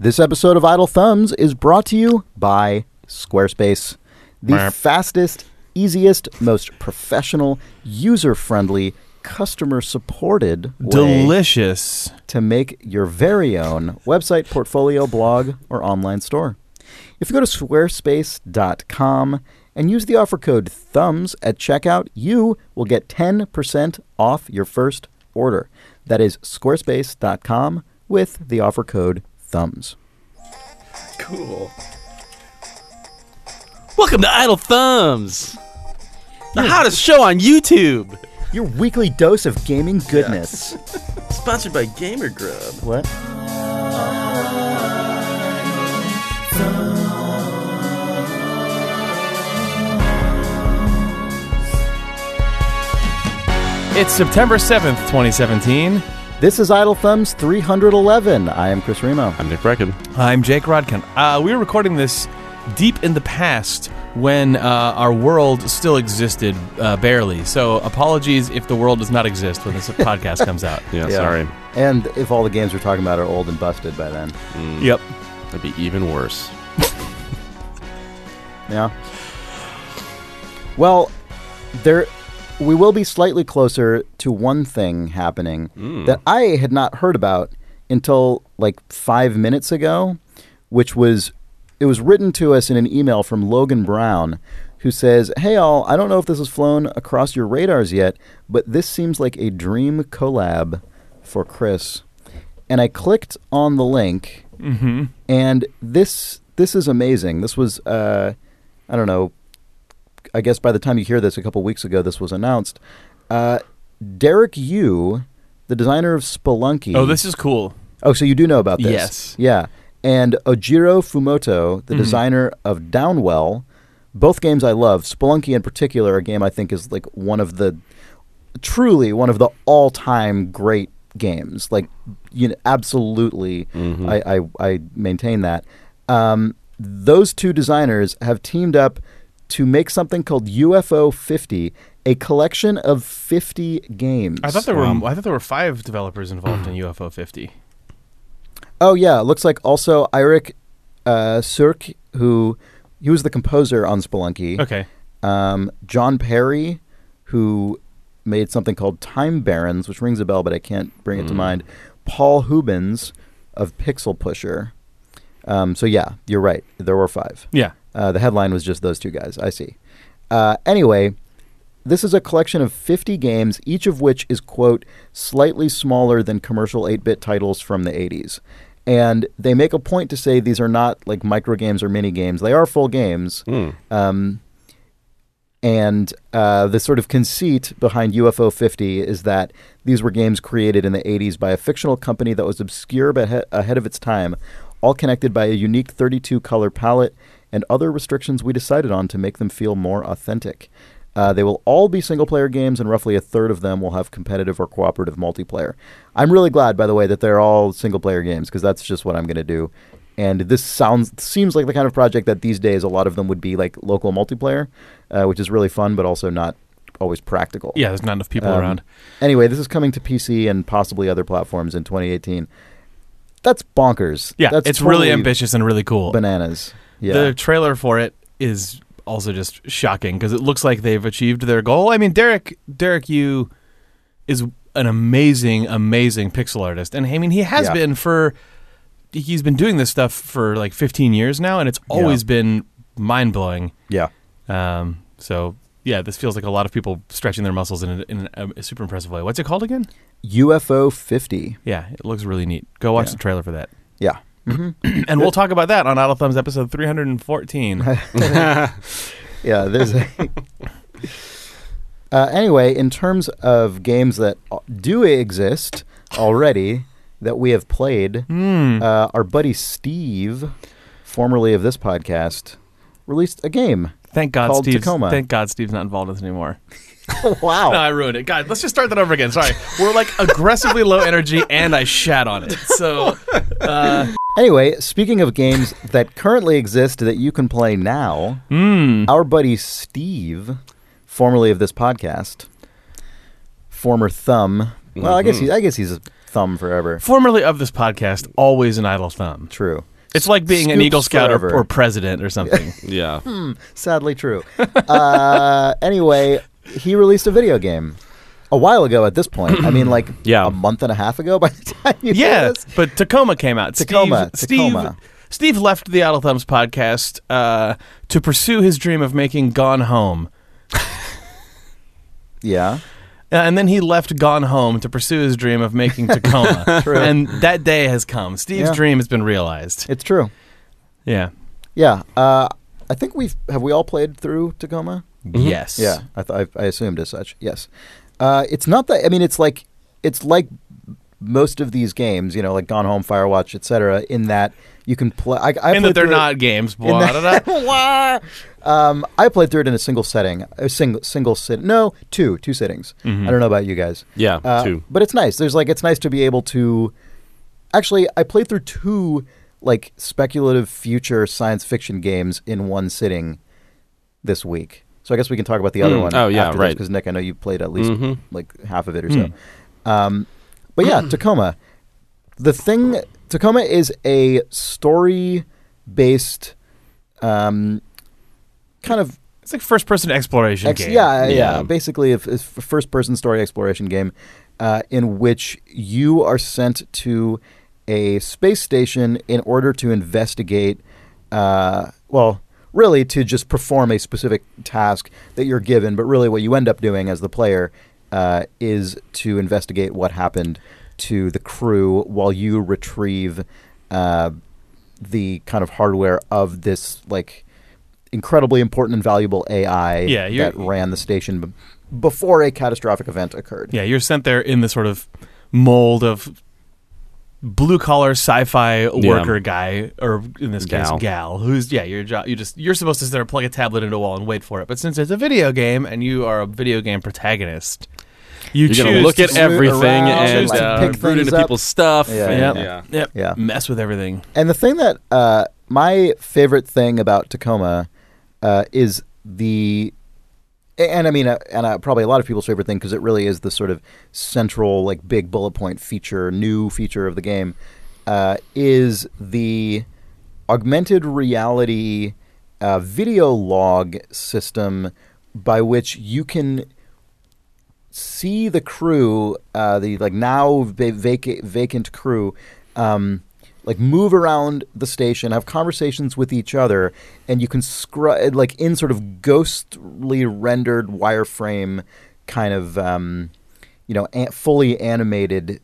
This episode of Idle Thumbs is brought to you by Squarespace, the fastest, easiest, most professional, user-friendly, customer-supported way to make your very own website, portfolio, blog, or online store. If you go to squarespace.com and use the offer code THUMBS at checkout, you will get 10% off your first order. That is squarespace.com with the offer code THUMBS. Cool. Welcome to Idle Thumbs, the hottest show on YouTube. Your weekly dose of gaming goodness. Yeah. Sponsored by Gamer Grub. What? It's September 7th, 2017. This is Idle Thumbs 311. I am Chris Remo. I'm Nick Brecken. I'm Jake Rodkin. We're recording this deep in the past when our world still existed, barely. So apologies if the world does not exist when this podcast comes out. Yeah, sorry. And if all the games we're talking about are old and busted by then. Yep. That'd be even worse. Yeah. Well, we will be slightly closer to one thing happening that I had not heard about until like 5 minutes ago, which was, it was written to us in an email from Logan Brown, who says, "Hey all, I don't know if this has flown across your radars yet, but this seems like a dream collab for Chris." And I clicked on the link, and this is amazing. This was, I don't know, I guess by the time you hear this, a couple weeks ago, this was announced. Derek Yu, the designer of Spelunky. Oh, this is cool. Oh, so you do know about this? Yes. Yeah. And Ojiro Fumoto, the designer of Downwell. Both games I love. Spelunky in particular, a game I think is like truly one of the all-time great games. Like, you know, absolutely, I maintain that. Those two designers have teamed up to make something called UFO 50, a collection of 50 games. I thought there were 5 developers involved in UFO 50. Oh yeah, looks like also Eirik Surk, he was the composer on Spelunky. Okay. John Perry, who made something called Time Barons, which rings a bell, but I can't bring it to mind. Paul Hubens of Pixel Pusher. So yeah, you're right. There were 5. Yeah. The headline was just those two guys. I see. Anyway, this is a collection of 50 games, each of which is, quote, slightly smaller than commercial 8-bit titles from the 80s. And they make a point to say these are not like micro games or mini games. They are full games. The sort of conceit behind UFO 50 is that these were games created in the 80s by a fictional company that was obscure but ahead of its time, all connected by a unique 32-color palette and other restrictions we decided on to make them feel more authentic. They will all be single-player games, and roughly a third of them will have competitive or cooperative multiplayer. I'm really glad, by the way, that they're all single-player games, because that's just what I'm going to do. And this seems like the kind of project that these days a lot of them would be like local multiplayer, which is really fun, but also not always practical. Yeah, there's not enough people around. Anyway, this is coming to PC and possibly other platforms in 2018. That's bonkers. Yeah, it's totally really ambitious and really cool. Bananas. Yeah. The trailer for it is also just shocking because it looks like they've achieved their goal. I mean, Derek Yu is an amazing, amazing pixel artist, and I mean, he has been he's been doing this stuff for like 15 years now, and it's always been mind blowing. Yeah. So yeah, this feels like a lot of people stretching their muscles in a super impressive way. What's it called again? UFO 50. Yeah, it looks really neat. Go watch the trailer for that. Yeah. And we'll talk about that on Idle Thumbs episode 314. Yeah, there's a... anyway, in terms of games that do exist already that we have played, our buddy Steve, formerly of this podcast, released a game. Thank God, called Tacoma. Thank God Steve's not involved with it anymore. Wow. No, I ruined it. God, let's just start that over again. Sorry. We're like aggressively low energy, and I shat on it. So... Anyway, speaking of games that currently exist that you can play now, our buddy Steve, formerly of this podcast, former Thumb. Well, I guess he's thumb forever. Formerly of this podcast, always an idle thumb. True. It's like being Scoops an Eagle Scout or president or something. Yeah. Sadly true. Anyway, he released a video game a while ago at this point. I mean, like a month and a half ago by the time you did this. But Tacoma came out. Tacoma. Steve left the Idle Thumbs podcast to pursue his dream of making Gone Home. Yeah. And then he left Gone Home to pursue his dream of making Tacoma. True. And that day has come. Steve's dream has been realized. It's true. Yeah. Yeah. I think have we all played through Tacoma? Mm-hmm. Yes. Yeah. I assumed as such. Yes. It's not that, I mean, it's like most of these games, you know, like Gone Home, Firewatch, etc., in that you can play. And that they're not games. Blah, da, da. I played through it in a single setting. Two settings. Mm-hmm. I don't know about you guys. Yeah, two. But it's nice. It's nice to be able to. Actually, I played through two like speculative future science fiction games in one sitting this week. So I guess we can talk about the other one. Oh yeah, right. Because Nick, I know you played at least like half of it or so. But yeah, Tacoma. The Thing. Tacoma is a story-based kind of... It's like first-person exploration game. Yeah. Basically, it's a first-person story exploration game in which you are sent to a space station in order to investigate... really to just perform a specific task that you're given, but really what you end up doing as the player is to investigate what happened to the crew while you retrieve the kind of hardware of this like incredibly important and valuable AI that ran the station before a catastrophic event occurred. Yeah, you're sent there in the sort of mold of blue-collar sci-fi worker guy, or in this case, gal, who's your job. You're supposed to sit there and plug a tablet into a wall and wait for it. But since it's a video game and you are a video game protagonist, you're going to look at everything and root into people's stuff mess with everything. And the thing that my favorite thing about Tacoma is the probably a lot of people's favorite thing, because it really is the sort of central like big bullet point new feature of the game, is the augmented reality video log system by which you can see the crew, the like now vacant crew, like move around the station, have conversations with each other, and you can like in sort of ghostly rendered wireframe kind of fully animated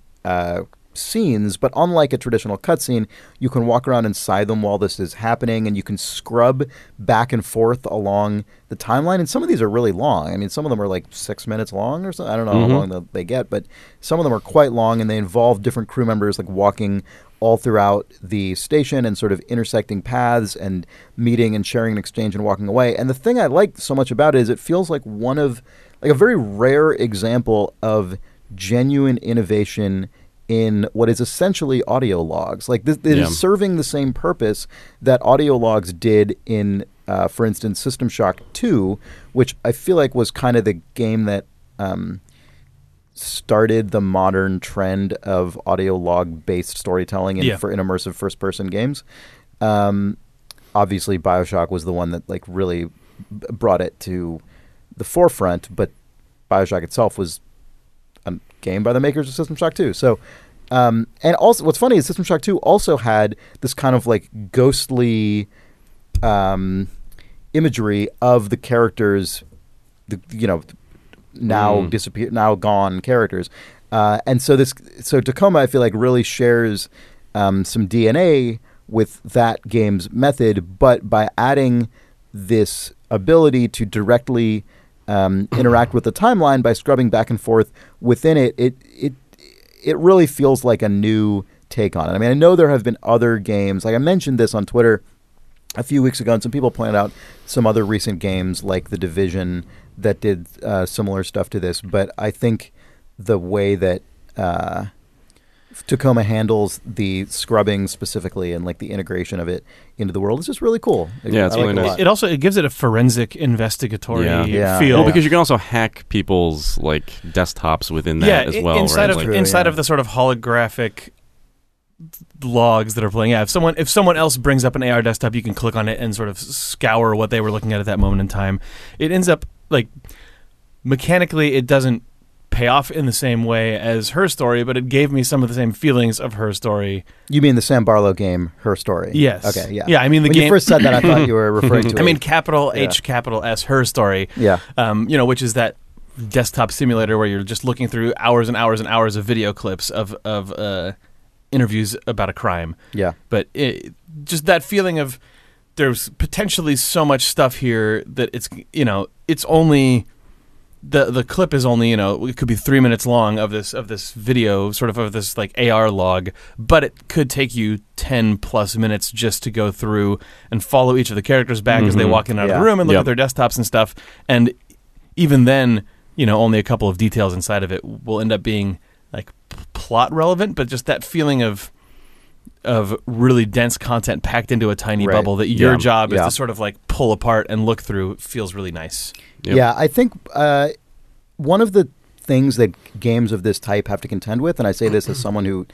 scenes. But unlike a traditional cutscene, you can walk around inside them while this is happening, and you can scrub back and forth along the timeline. And some of these are really long. I mean, some of them are like 6 minutes long or something. I don't know how long they get, but some of them are quite long, and they involve different crew members like walking all throughout the station and sort of intersecting paths and meeting and sharing an exchange and walking away. And the thing I like so much about it is it feels like one of like a very rare example of genuine innovation in what is essentially audio logs. Like it is serving the same purpose that audio logs did in, for instance, System Shock 2, which I feel like was kind of the game that started the modern trend of audio log-based storytelling in immersive first-person games. Obviously, BioShock was the one that like really brought it to the forefront, but BioShock itself was a game by the makers of System Shock 2. So, and also what's funny is System Shock 2 also had this kind of like ghostly imagery of the characters, now gone characters. And so Tacoma, I feel like, really shares some DNA with that game's method, but by adding this ability to directly interact with the timeline by scrubbing back and forth within it, it really feels like a new take on it. I mean, I know there have been other games. Like I mentioned this on Twitter a few weeks ago, and some people pointed out some other recent games like The Division that did similar stuff to this. But I think the way that Tacoma handles the scrubbing specifically and like the integration of it into the world. It's just really cool. It's really nice. It also gives it a forensic investigatory feel. Well, because you can also hack people's like desktops within that as well. Inside of the sort of holographic logs that are playing. Yeah, if someone else brings up an AR desktop, you can click on it and sort of scour what they were looking at that moment in time. It ends up like mechanically, it doesn't pay off in the same way as Her Story, but it gave me some of the same feelings of Her Story. You mean the Sam Barlow game, Her Story? Yes. Okay, yeah. Yeah, I mean the game... When you first said that, I thought you were referring to it. I mean capital H, capital S, Her Story. Yeah. You know, which is that desktop simulator where you're just looking through hours and hours and hours of video clips of interviews about a crime. Yeah. But it, just that feeling of there's potentially so much stuff here that it's, you know, it's only... The clip is only, you know, it could be 3 minutes long of this video, sort of this like AR log, but it could take you 10+ minutes just to go through and follow each of the characters back as they walk in and out of the room and look at their desktops and stuff. And even then, you know, only a couple of details inside of it will end up being like plot relevant, but just that feeling of really dense content packed into a tiny bubble that your job is to sort of like pull apart and look through feels really nice. Yep. Yeah, I think one of the things that games of this type have to contend with, and I say this as someone who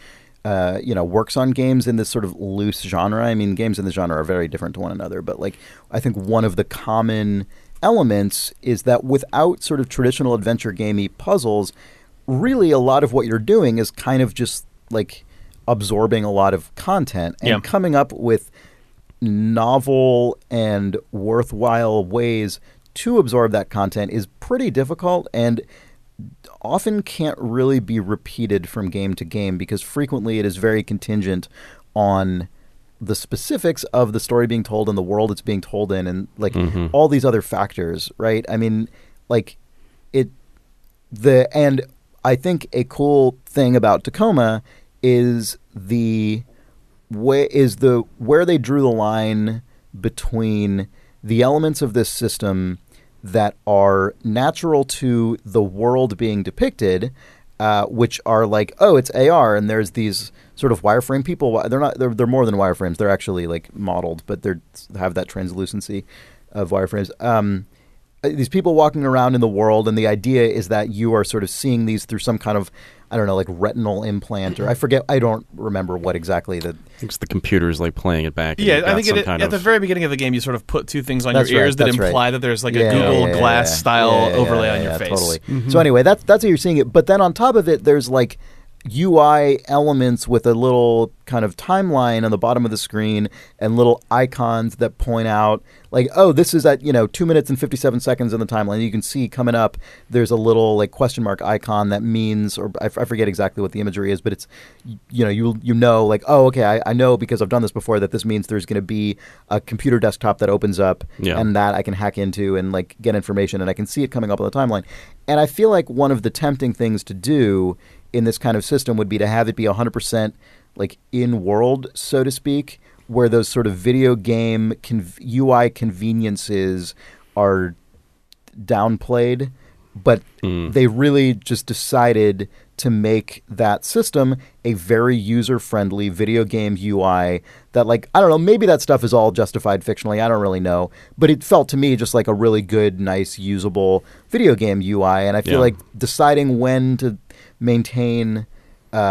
you know, works on games in this sort of loose genre. I mean, games in the genre are very different to one another, but like I think one of the common elements is that without sort of traditional adventure gamey puzzles, really a lot of what you're doing is kind of just like absorbing a lot of content and coming up with novel and worthwhile ways to absorb that content is pretty difficult and often can't really be repeated from game to game because frequently it is very contingent on the specifics of the story being told and the world it's being told in and like all these other factors, right? I mean, like and I think a cool thing about Tacoma is where they drew the line between the elements of this system that are natural to the world being depicted, which are like, oh, it's AR, and there's these sort of wireframe people. They're more than wireframes. They're actually like modeled, but they have that translucency of wireframes. These people walking around in the world, and the idea is that you are sort of seeing these through some kind of, I don't know, like retinal implant, or I forget, I don't remember what exactly the... I think it's the computer's like playing it back. Yeah, I think at the very beginning of the game, you sort of put two things on your ears that imply that there's like a Google Glass style overlay on your face. Totally. So anyway, that's how you're seeing it. But then on top of it, there's like UI elements with a little kind of timeline on the bottom of the screen and little icons that point out like, oh, this is at, you know, 2 minutes and 57 seconds in the timeline. You can see coming up, there's a little like question mark icon that means, or I forget exactly what the imagery is, but it's, you know, you know, like, oh, okay, I know because I've done this before that this means there's going to be a computer desktop that opens up and that I can hack into and like get information and I can see it coming up on the timeline. And I feel like one of the tempting things to do in this kind of system would be to have it be 100% like in-world, so to speak, where those sort of video game UI conveniences are downplayed, but they really just decided to make that system a very user-friendly video game UI that, like, I don't know, maybe that stuff is all justified fictionally, I don't really know, but it felt to me just like a really good, nice, usable video game UI, and I feel like deciding when to maintain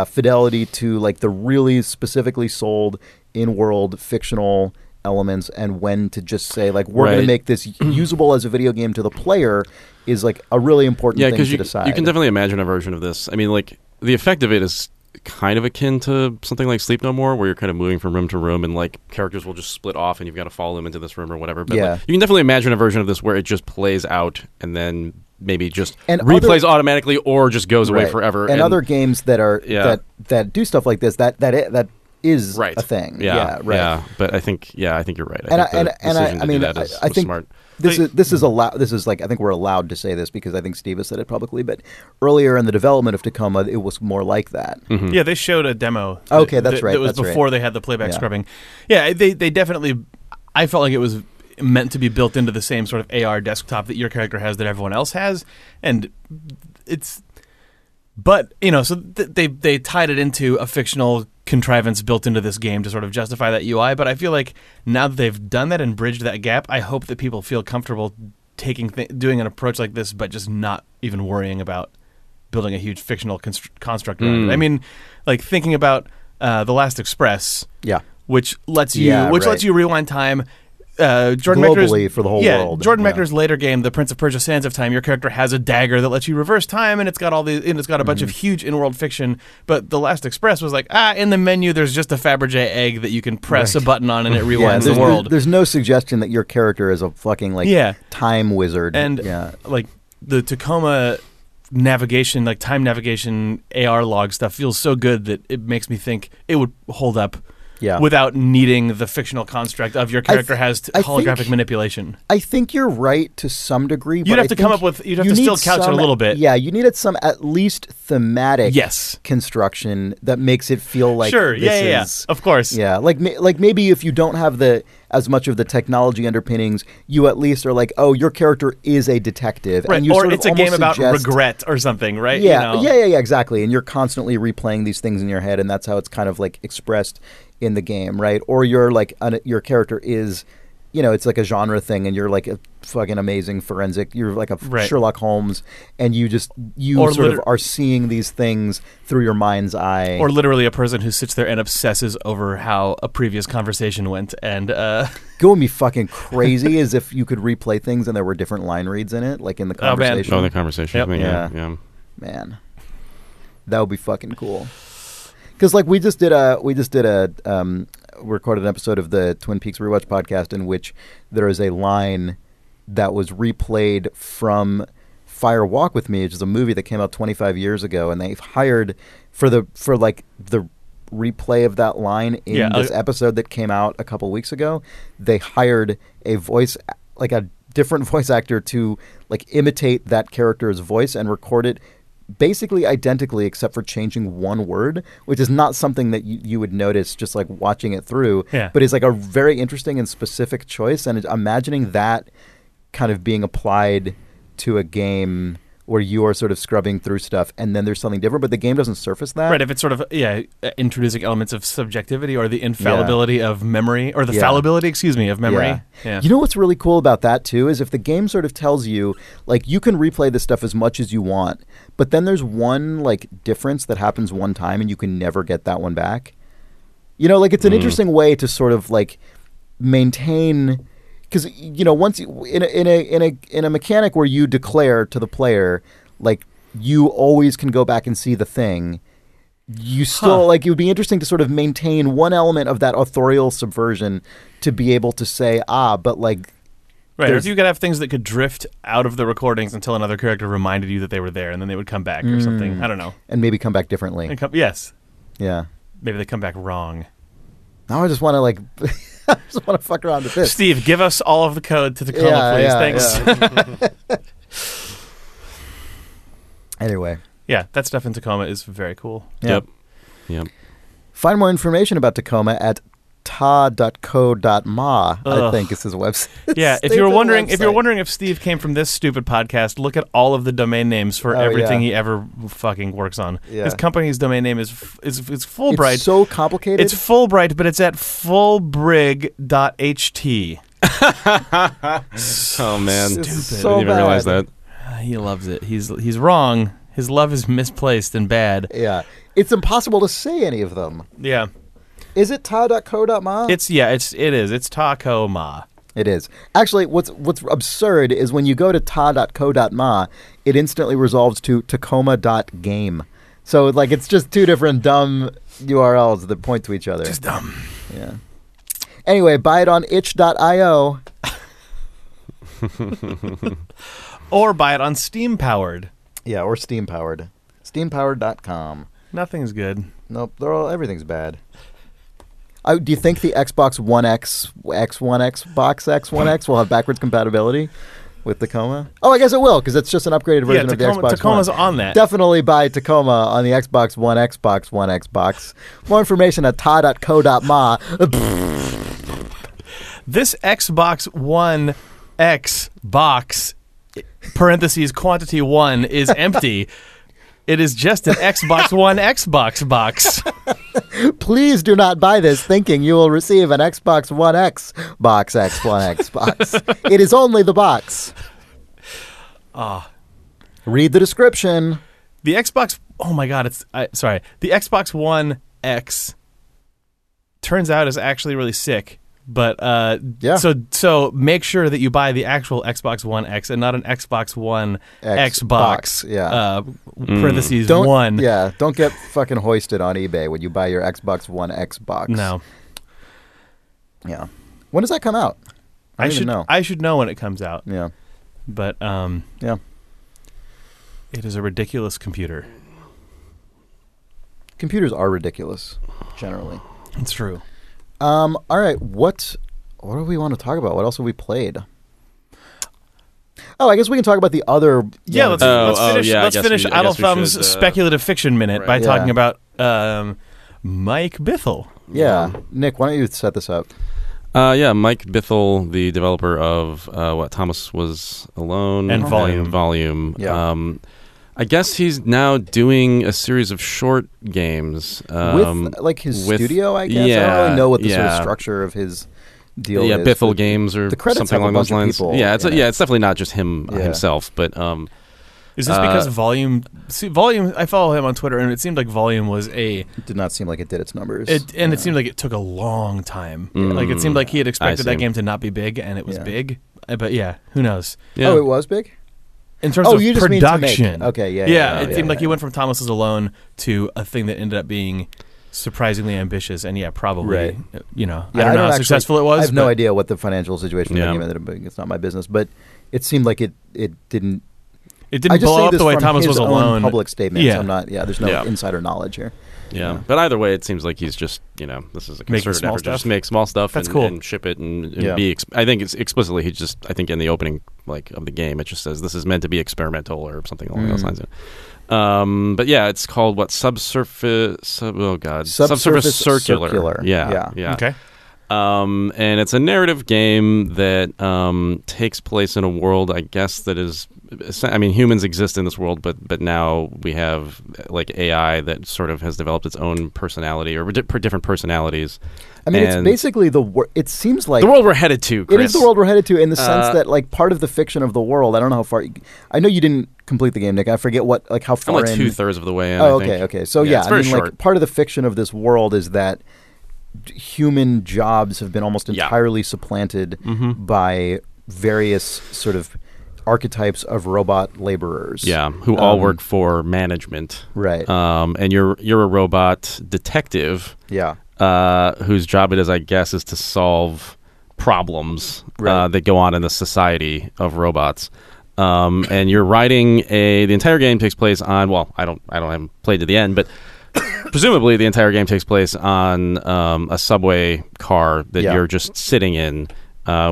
fidelity to like the really specifically sold in-world fictional elements and when to just say like we're going to make this usable as a video game to the player is like a really important thing to decide. You can definitely imagine a version of this. I mean, like the effect of it is kind of akin to something like Sleep No More where you're kind of moving from room to room and like characters will just split off and you've got to follow them into this room or whatever. But like, you can definitely imagine a version of this where it just plays out and then maybe just replays automatically or just goes away forever. And other games that are that do stuff like this, that is a thing. But I think you're right. I think you're right. I think the decision to do that was smart. I think we're allowed to say this because I think Steve has said it publicly, but earlier in the development of Tacoma, it was more like that. Mm-hmm. Yeah, they showed a demo. Okay, that's right. That was before they had the playback scrubbing. Yeah, they definitely, I felt like it was meant to be built into the same sort of AR desktop that your character has that everyone else has, and it's But, you know, so they tied it into a fictional contrivance built into this game to sort of justify that UI. But I feel like now that they've done that and bridged that gap, I hope that people feel comfortable taking doing an approach like this, but just not even worrying about building a huge fictional construct around it. I mean, like thinking about The Last Express, which lets you lets you rewind time. Jordan globally for the whole world. Jordan Mechner's later game, The Prince of Persia: Sands of Time, your character has a dagger that lets you reverse time, and it's got all the, and it's got a bunch of huge in-world fiction. But The Last Express was like, in the menu there's just a Fabergé egg that you can press a button on and it rewinds the world. There's no suggestion that your character is a fucking like time wizard. And like the Tacoma navigation, like time navigation AR log stuff feels so good that it makes me think it would hold up. Yeah. Without needing the fictional construct of your character has holographic manipulation. I think you're right to some degree. But you'd have to come up with, you'd have to still couch it a little bit. Yeah, you needed some at least thematic construction that makes it feel like this is. Of course. Yeah, like maybe if you don't have the as much of the technology underpinnings, you at least are like, oh, your character is a detective. Right, and you or it's a game about regret or something, right? Yeah, you know? Exactly. And you're constantly replaying these things in your head, and that's how it's kind of like expressed in the game, right? Or you're like, your character is, you know, it's like a genre thing, and you're like a fucking amazing forensic. You're like a Sherlock Holmes, and you just you sort of are seeing these things through your mind's eye. Or literally a person who sits there and obsesses over how a previous conversation went. And going to be fucking crazy as if you could replay things and there were different line reads in it, like in the conversation. Oh, the conversation. Yep. I mean, yeah, man, that would be fucking cool. Because like we just recorded an episode of the Twin Peaks Rewatch podcast in which there is a line that was replayed from Fire Walk with Me, which is a movie that came out 25 years ago, and they've hired for the replay of that line in this episode that came out a couple weeks ago. They hired a voice, like a different voice actor, to like imitate that character's voice and record it basically identically, except for changing one word, which is not something that you would notice just like watching it through. Yeah. But it's like a very interesting and specific choice, and imagining that kind of being applied to a game where you are sort of scrubbing through stuff, and then there's something different, but the game doesn't surface that. Right, if it's sort of introducing elements of subjectivity or the infallibility of memory, or the fallibility, of memory. Yeah. Yeah. You know what's really cool about that too is if the game sort of tells you, like, you can replay this stuff as much as you want, but then there's one like difference that happens one time, and you can never get that one back. You know, like it's an interesting way to sort of like maintain. Because, you know, once you, in a mechanic where you declare to the player, like, you always can go back and see the thing, you still like, it would be interesting to sort of maintain one element of that authorial subversion to be able to say, but like. Right, or if you could have things that could drift out of the recordings until another character reminded you that they were there, and then they would come back or something. I don't know. And maybe come back differently. Yes. Yeah. Maybe they come back wrong. Now I just want to like. I just want to fuck around with this. Steve, give us all of the code to Tacoma, please. Thanks. Yeah. Anyway. Yeah, that stuff in Tacoma is very cool. Yep. Find more information about Tacoma at ta.co.ma, I think is his website. Yeah, if you're wondering if Steve came from this stupid podcast, look at all of the domain names for everything he ever fucking works on. Yeah. His company's domain name is Fulbright. It's so complicated. It's Fulbright, but it's at fullbrig.ht. Oh man, stupid. So I didn't even realize that. He loves it. He's wrong. His love is misplaced and bad. Yeah. It's impossible to say any of them. Yeah. Is it ta.co.ma? It is. It's Tacoma. It is. Actually, what's absurd is when you go to ta.co.ma, it instantly resolves to tacoma.game. So like it's just two different dumb URLs that point to each other. Just dumb. Yeah. Anyway, buy it on itch.io. Or buy it on Steam Powered. Yeah, or Steam Powered. Steampowered.com. Nothing's good. Nope, everything's bad. Do you think the Xbox One X, X1X, Box X1X will have backwards compatibility with Tacoma? Oh, I guess it will, because it's just an upgraded version of the Xbox Tacoma's One. On that. Definitely buy Tacoma on the Xbox One X, Box One X, Box. More information at ta.co.ma. This Xbox One X Box, parentheses, quantity one, is empty. It is just an Xbox One Xbox box. Please do not buy this thinking you will receive an Xbox One X box, X1 Xbox. It is only the box. Read the description. The Xbox, oh my God, the Xbox One X turns out is actually really sick. But yeah. So make sure that you buy the actual Xbox One X and not an Xbox One Xbox. Yeah. Parentheses one. Yeah. Don't get fucking hoisted on eBay when you buy your Xbox One Xbox. No. Yeah. When does that come out? I don't even know. I should know when it comes out. Yeah. But yeah. It is a ridiculous computer. Computers are ridiculous, generally. It's true. All right, what do we want to talk about? What else have we played? Oh, I guess we can talk about the other... Yeah, let's finish Idle Thumbs' speculative fiction minute by talking about Mike Bithell. Yeah. Nick, why don't you set this up? Yeah, Mike Bithell, the developer of Thomas Was Alone. And Volume. Yeah. I guess he's now doing a series of short games. With studio, I guess? Yeah, I don't really know what the sort of structure of his deal is. Yeah, Bithell Games or something along those lines. People, it's definitely not just him himself. But is this because Volume... See, Volume, I follow him on Twitter, and it seemed like Volume was a... It did not seem like it did its numbers. It seemed like it took a long time. Yeah. Like, it seemed like he had expected that game to not be big, and it was big. But yeah, who knows? Yeah. Oh, it was big? In terms of production. Okay, it seemed like he went from Thomas Is Alone to a thing that ended up being surprisingly ambitious and probably, I don't know how successful it was. I have no idea what the financial situation of the game ended up being. It's not my business, but it seemed like it didn't... It didn't blow up the way Thomas Was Alone. I just say this from his own public statements. Yeah. There's no insider knowledge here. Yeah, but either way, it seems like he's just, this is a concerted effort to just make small stuff and ship it and be... I think it's explicitly, he just, I think in the opening of the game, it just says this is meant to be experimental or something along those lines. But yeah, it's called Subsurface Circular. Yeah. Okay. And it's a narrative game that takes place in a world, I guess, that is... I mean, humans exist in this world, but now we have AI that sort of has developed its own personality or different personalities. I mean, it's basically it seems like... The world we're headed to, Chris. It is the world we're headed to in the sense that, part of the fiction of the world, I don't know how far... I know you didn't complete the game, Nick. I forget what, how far I'm 2/3 of the way in, I think. Okay. So, it's very short. Part of the fiction of this world is that human jobs have been almost entirely supplanted by various sort of... archetypes of robot laborers, who all work for management, right? And you're a robot detective, whose job it is, I guess, is to solve problems that go on in the society of robots. And you're riding the entire game takes place on. Well, I haven't played to the end, but presumably the entire game takes place on a subway car that you're just sitting in.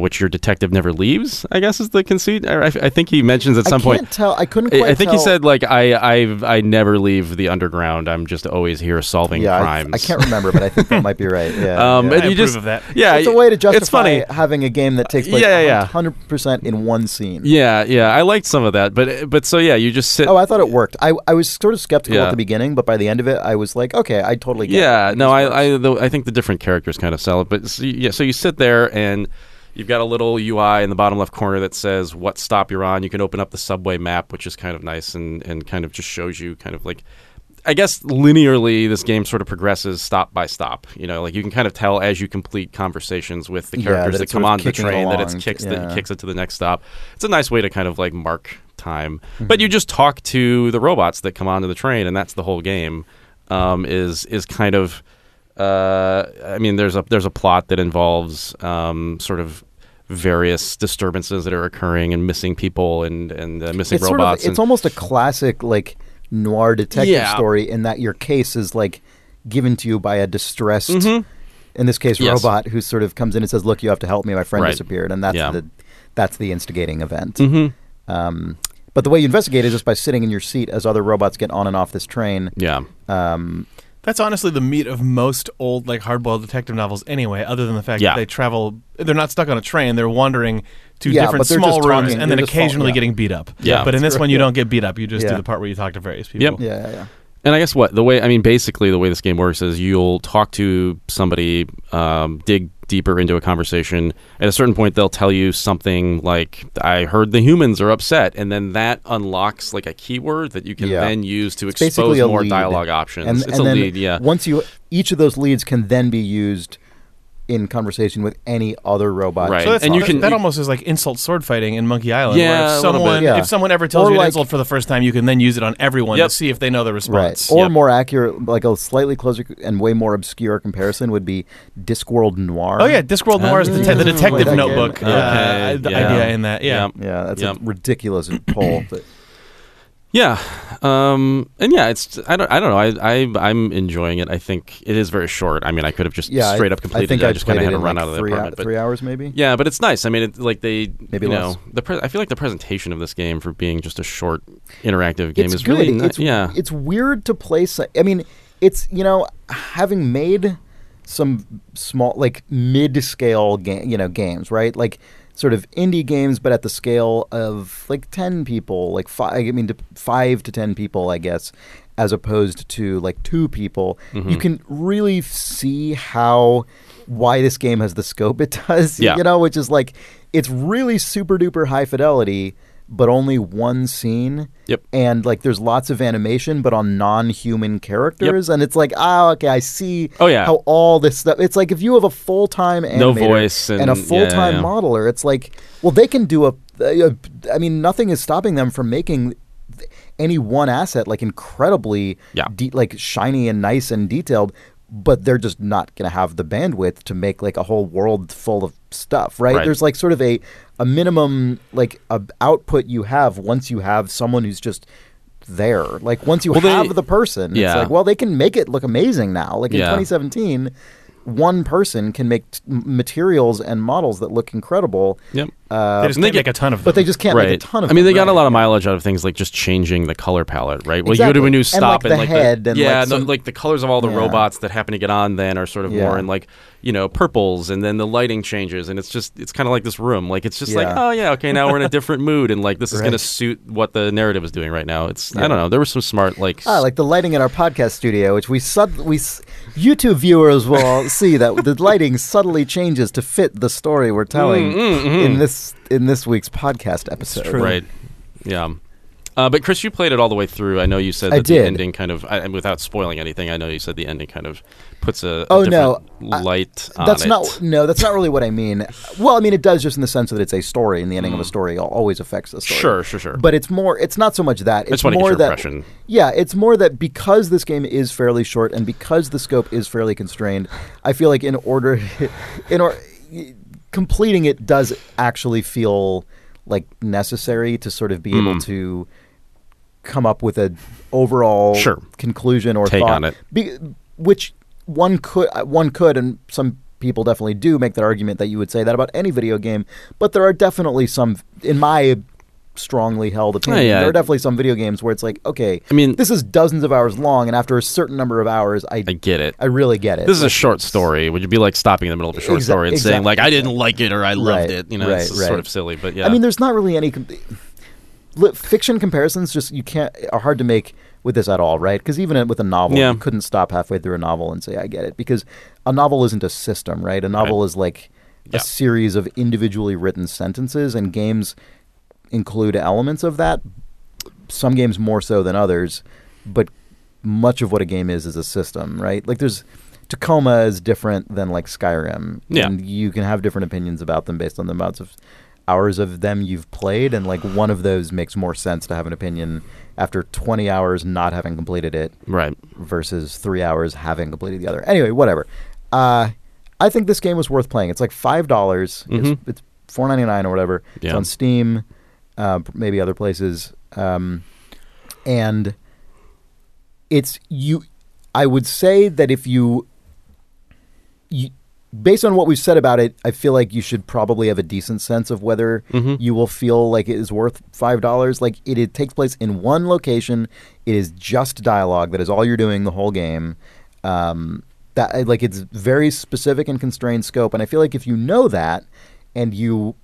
Which your detective never leaves, I guess, is the conceit. I think he mentions at some point. I can't tell. I couldn't quite tell. I think he said, I never leave the underground. I'm just always here solving crimes. I can't remember, but I think that might be right. Yeah. And I approve of that. Yeah, it's a way to justify having a game that takes place 100% in one scene. Yeah. I liked some of that. But so, yeah, you just sit. Oh, I thought it worked. I was sort of skeptical at the beginning, but by the end of it, I was like, okay, I totally get it. Yeah, no, I think the different characters kind of sell it. But, so you sit there and... You've got a little UI in the bottom left corner that says what stop you're on. You can open up the subway map, which is kind of nice and kind of just shows you kind of I guess linearly this game sort of progresses stop by stop. You can kind of tell as you complete conversations with the characters that come on the train that it kicks it to the next stop. It's a nice way to kind of mark time. Mm-hmm. But you just talk to the robots that come onto the train, and that's the whole game is kind of... there's a plot that involves sort of various disturbances that are occurring and missing people and missing robots. It's almost a classic noir detective story in that your case is given to you by a distressed, in this case, robot who sort of comes in and says, "Look, you have to help me. My friend disappeared," and that's the instigating event. Mm-hmm. But the way you investigate is just by sitting in your seat as other robots get on and off this train. Yeah. That's honestly the meat of most old, hardboiled detective novels anyway, other than the fact that they're not stuck on a train. They're wandering to different small rooms and then occasionally getting beat up. Yeah. But in this one, you don't get beat up. You just do the part where you talk to various people. Yep. Yeah, yeah, yeah. And I guess basically the way this game works is you'll talk to somebody, dig deeper into a conversation. At a certain point, they'll tell you something like, I heard the humans are upset. And then that unlocks like a keyword that you can then use to expose more dialogue options. And it's a lead. Once each of those leads can then be used in conversation with any other robot. Right. So that's, and you can, that almost is like insult sword fighting in Monkey Island, where if someone ever tells you an insult for the first time, you can then use it on everyone to see if they know the response. Right. Or more accurate, like a slightly closer and way more obscure comparison would be Discworld Noir. Oh yeah, Discworld Noir is the detective notebook. The idea in that. Yeah. Yeah, that's a ridiculous poll. But yeah, and yeah, it's I don't know. I'm enjoying it. I think it is very short. I mean, I could have just straight up completed it. I just kind of had to run out of the apartment. 3 hours, maybe. Yeah, but it's nice. I mean, I feel like the presentation of this game for being just a short interactive game is good. Really nice. It's weird to play. I mean, it's having made some small mid-scale games, right? Like, sort of indie games, but at the scale of 10 people, 5 to 10 people, I guess, as opposed to 2 people. Mm-hmm. You can really see why this game has the scope it does, which is it's really super duper high fidelity, but only one scene. Yep. And there's lots of animation, but on non-human characters. Yep. And it's I see how all this stuff. It's if you have a full-time animator no voice and a full-time modeler, it's they can do nothing is stopping them from making any one asset incredibly shiny and nice and detailed, but they're just not going to have the bandwidth to make a whole world full of stuff, right? There's sort of a minimum output you have once you have someone who's just there. Once you have the person, it's they can make it look amazing now. In 2017, one person can make materials and models that look incredible. Yep. They just can't make a ton of them. But they just can't make a ton of them. I mean, they got a lot of mileage out of things like just changing the color palette, right? Well, exactly. You go to a new stop and the colors of all the robots that happen to get on then are sort of more in purples, and then the lighting changes, and it's kind of like this room. It's just now we're in a different mood, and this is going to suit what the narrative is doing right now. It's I don't know. There was some smart the lighting in our podcast studio, which YouTube viewers will see that the lighting subtly changes to fit the story we're telling. In this week's podcast episode, right? Yeah, but Chris, you played it all the way through. I know you said the ending kind of, without spoiling anything. I know you said the ending kind of puts a different light on it. That's not really what I mean. Well, I mean it does, just in the sense that it's a story, and the ending of a story always affects the story. Sure. But it's more. It's not so much that. It's more get your impression. Yeah, it's more that because this game is fairly short and because the scope is fairly constrained, I feel completing it does actually feel necessary to sort of be able to come up with an overall conclusion or take thought on it, which one could, and some people definitely do make that argument that you would say that about any video game. But there are definitely some, in my strongly held opinion, there are definitely some video games where it's this is dozens of hours long, and after a certain number of hours I get it. I really get it. This is a short story. Would you be stopping in the middle of a short story and saying I didn't like it or I loved it, it's sort of silly, but I mean there's not really any fiction comparisons, just are hard to make with this at all, right? Because even with a novel, you couldn't stop halfway through a novel and say I get it, because a novel isn't a system, right? A novel is a series of individually written sentences, and games include elements of that, some games more so than others, but much of what a game is a system, right? There's Tacoma is different than Skyrim, and you can have different opinions about them based on the amounts of hours of them you've played, and one of those makes more sense to have an opinion after 20 hours not having completed it, right, versus 3 hours having completed the other. Anyway, whatever. I think this game was worth playing. It's $5. Mm-hmm. It's $4.99 or whatever. Yeah. It's on Steam. Maybe other places, and it's you. I would say that if you, based on what we've said about it, I feel you should probably have a decent sense of whether you will feel it is worth $5. It takes place in one location. It is just dialogue. That is all you're doing the whole game. That it's very specific and constrained scope. And I feel if you know that, and you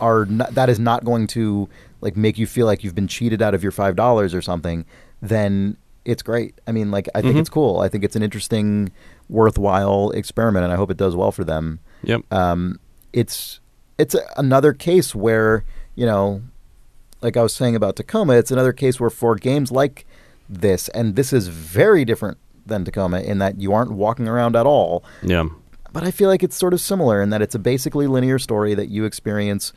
are not, that is not going to like make you feel like you've been cheated out of your $5 or something, then it's great. I mean, like, I think it's cool. I think it's an interesting, worthwhile experiment, and I hope it does well for them. Yep. It's another case where, you know, like I was saying about Tacoma, it's another case where for games like this, and this is very different than Tacoma in that you aren't walking around at all. Yeah. But I feel like it's sort of similar in that it's a basically linear story that you experience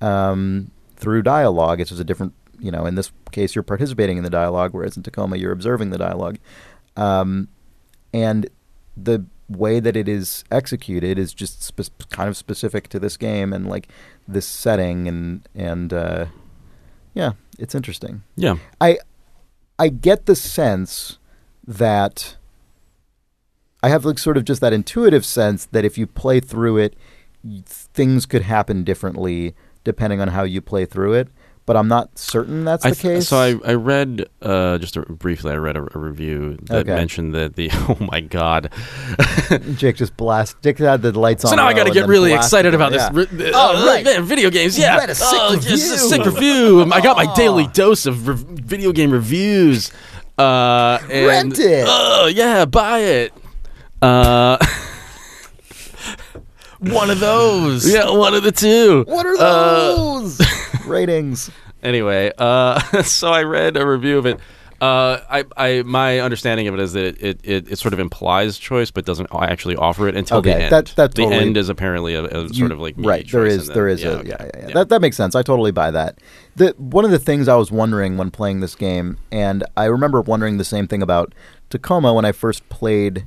through dialogue. It's just a different, you know, in this case, you're participating in the dialogue, whereas in Tacoma, you're observing the dialogue. And the way that it is executed is just kind of specific to this game and like this setting, and yeah, it's interesting. Yeah. I get the sense that I have like sort of just that intuitive sense that if you play through it, things could happen differently depending on how you play through it. But I'm not certain that's the case. So I read, I read a review that mentioned that the, oh my God. Jake just blasted. Jake had the lights on. So now I got to get really excited about this. Yeah. Video games, yeah. Read a sick review. Just a sick review. I got my daily dose of video game reviews. Rent it. Yeah, buy it. One of those. Yeah, one of the two. What are those? Ratings. Anyway, so I read a review of it. My understanding of it is that it sort of implies choice, but doesn't actually offer it until the end. The end is apparently a sort of like right. There is. That makes sense. I totally buy that. One of the things I was wondering when playing this game, and I remember wondering the same thing about Tacoma when I first played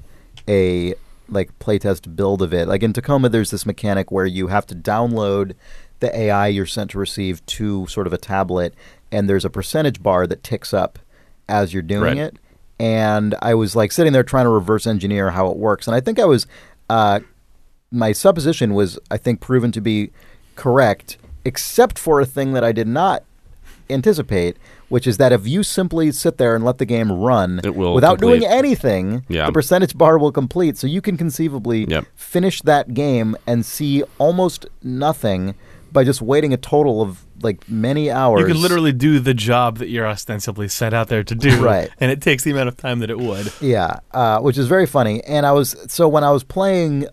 a like playtest build of it. Like in Tacoma, there's this mechanic where you have to download the AI you're sent to receive to sort of a tablet, and there's a percentage bar that ticks up as you're doing it. And I was like sitting there trying to reverse engineer how it works. And I think I was, my supposition was, I think, proven to be correct, except for a thing that I did not anticipate, which is that if you simply sit there and let the game run without doing anything, the percentage bar will complete. So you can conceivably finish that game and see almost nothing by just waiting a total of like many hours. You could literally do the job that you're ostensibly set out there to do, right? And it takes the amount of time that it would. Yeah, which is very funny. And when I was playing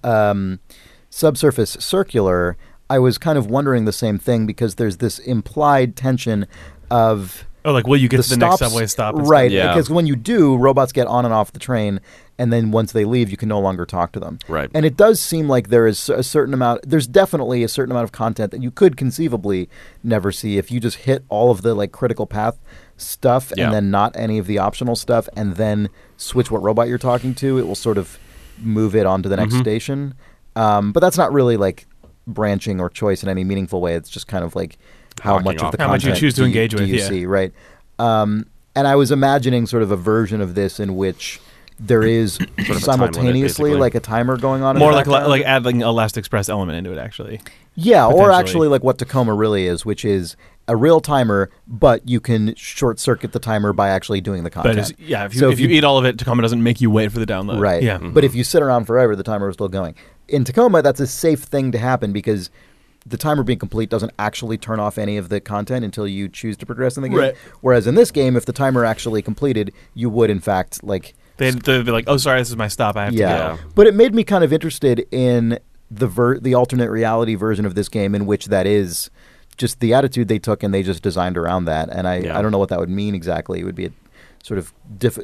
Subsurface Circular, I was kind of wondering the same thing because there's this implied tension of will you get to the next subway stop? Right, because when you do, robots get on and off the train, and then once they leave, you can no longer talk to them. Right. And it does seem like there's definitely a certain amount of content that you could conceivably never see if you just hit all of the like critical path stuff and then not any of the optional stuff and then switch what robot you're talking to. It will sort of move it on to the next station. But that's not really like branching or choice in any meaningful way. It's just kind of like how much you choose to engage with. You see, right? And I was imagining sort of a version of this in which there is sort of simultaneously limit, like a timer going on. More like adding a Last Express element into it, actually. Yeah, or actually like what Tacoma really is, which is a real timer, but you can short circuit the timer by actually doing the content. If you eat all of it, Tacoma doesn't make you wait for the download. Right. Yeah. Mm-hmm. But if you sit around forever, the timer is still going. In Tacoma, that's a safe thing to happen because the timer being complete doesn't actually turn off any of the content until you choose to progress in the game. Right. Whereas in this game, if the timer actually completed, you would in fact like they'd be like, "Oh, sorry, this is my stop. I have to go." But it made me kind of interested in the alternate reality version of this game in which that is just the attitude they took and they just designed around that. And I don't know what that would mean exactly. It would be a sort of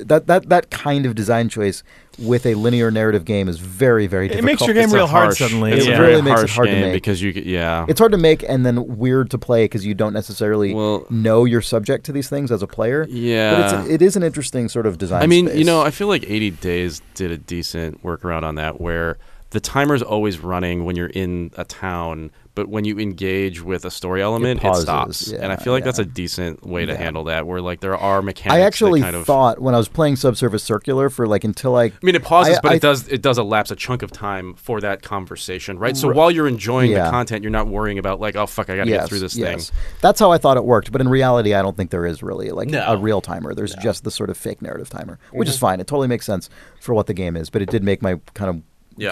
that kind of design choice with a linear narrative game is very, very difficult. It makes your game real hard suddenly. It really makes it hard to make because it's hard to make and then weird to play because you don't necessarily know you're subject to these things as a player. Yeah, but it is an interesting sort of design. I mean, space. You know, I feel like 80 Days did a decent workaround on that where the timer's always running when you're in a town. But when you engage with a story element, it stops. Yeah, and I feel like that's a decent way to handle that, where like there are mechanics. I actually thought when I was playing Subsurface Circular for like until I... I mean, it pauses, but it does elapse a chunk of time for that conversation, right? So while you're enjoying the content, you're not worrying about like, oh, fuck, I got to get through this thing. That's how I thought it worked. But in reality, I don't think there is really like a real timer. There's just the sort of fake narrative timer, which is fine. It totally makes sense for what the game is. But it did make my kind of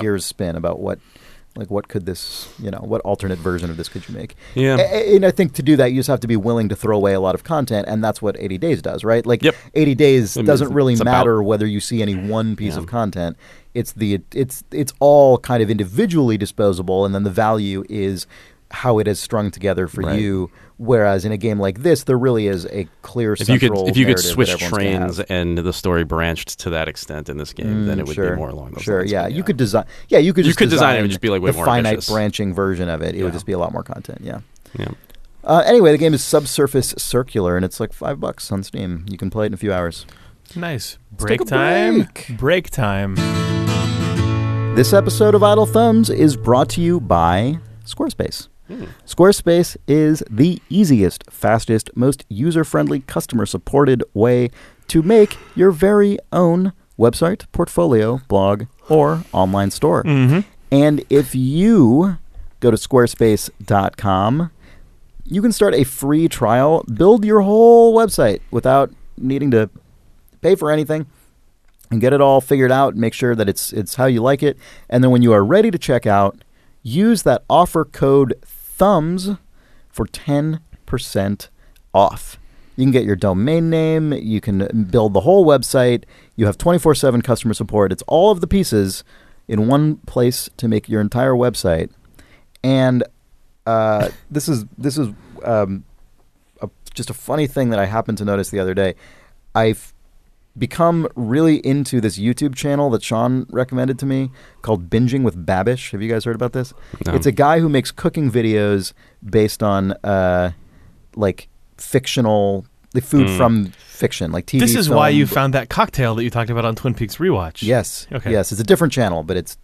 gears spin about what Like, what could this, you know, what alternate version of this could you make? Yeah. And I think to do that, you just have to be willing to throw away a lot of content, and that's what 80 Days does, right? Like, yep. 80 Days doesn't really matter whether you see any one piece of content. It's the it's all kind of individually disposable, and then the value is how it is strung together for you. Whereas in a game like this, there really is a clear central narrative. If you could switch trains and the story branched to that extent in this game, then it would be more along those lines. Sure, yeah. You could design it and just be like way more ambitious. The finite branching version of it. It would just be a lot more content, yeah. Anyway, the game is Subsurface Circular, and it's like $5 on Steam. You can play it in a few hours. Nice. Break time. Break time. This episode of Idle Thumbs is brought to you by Squarespace. Squarespace is the easiest, fastest, most user-friendly, customer-supported way to make your very own website, portfolio, blog, or online store. And if you go to squarespace.com, you can start a free trial, build your whole website without needing to pay for anything, and get it all figured out, and make sure that it's how you like it. And then when you are ready to check out, use that offer code THUMBS for 10% off. You can get your domain name. You can build the whole website. You have 24/7 customer support. It's all of the pieces in one place to make your entire website. And this is just a funny thing that I happened to notice the other day. I've become really into this YouTube channel that Sean recommended to me called Binging with Babish. Have you guys heard about this? No. It's a guy who makes cooking videos based on food from fiction, like TV. This is film. Why you found that cocktail that you talked about on Twin Peaks Rewatch. Yes. Okay. Yes, it's a different channel, but it's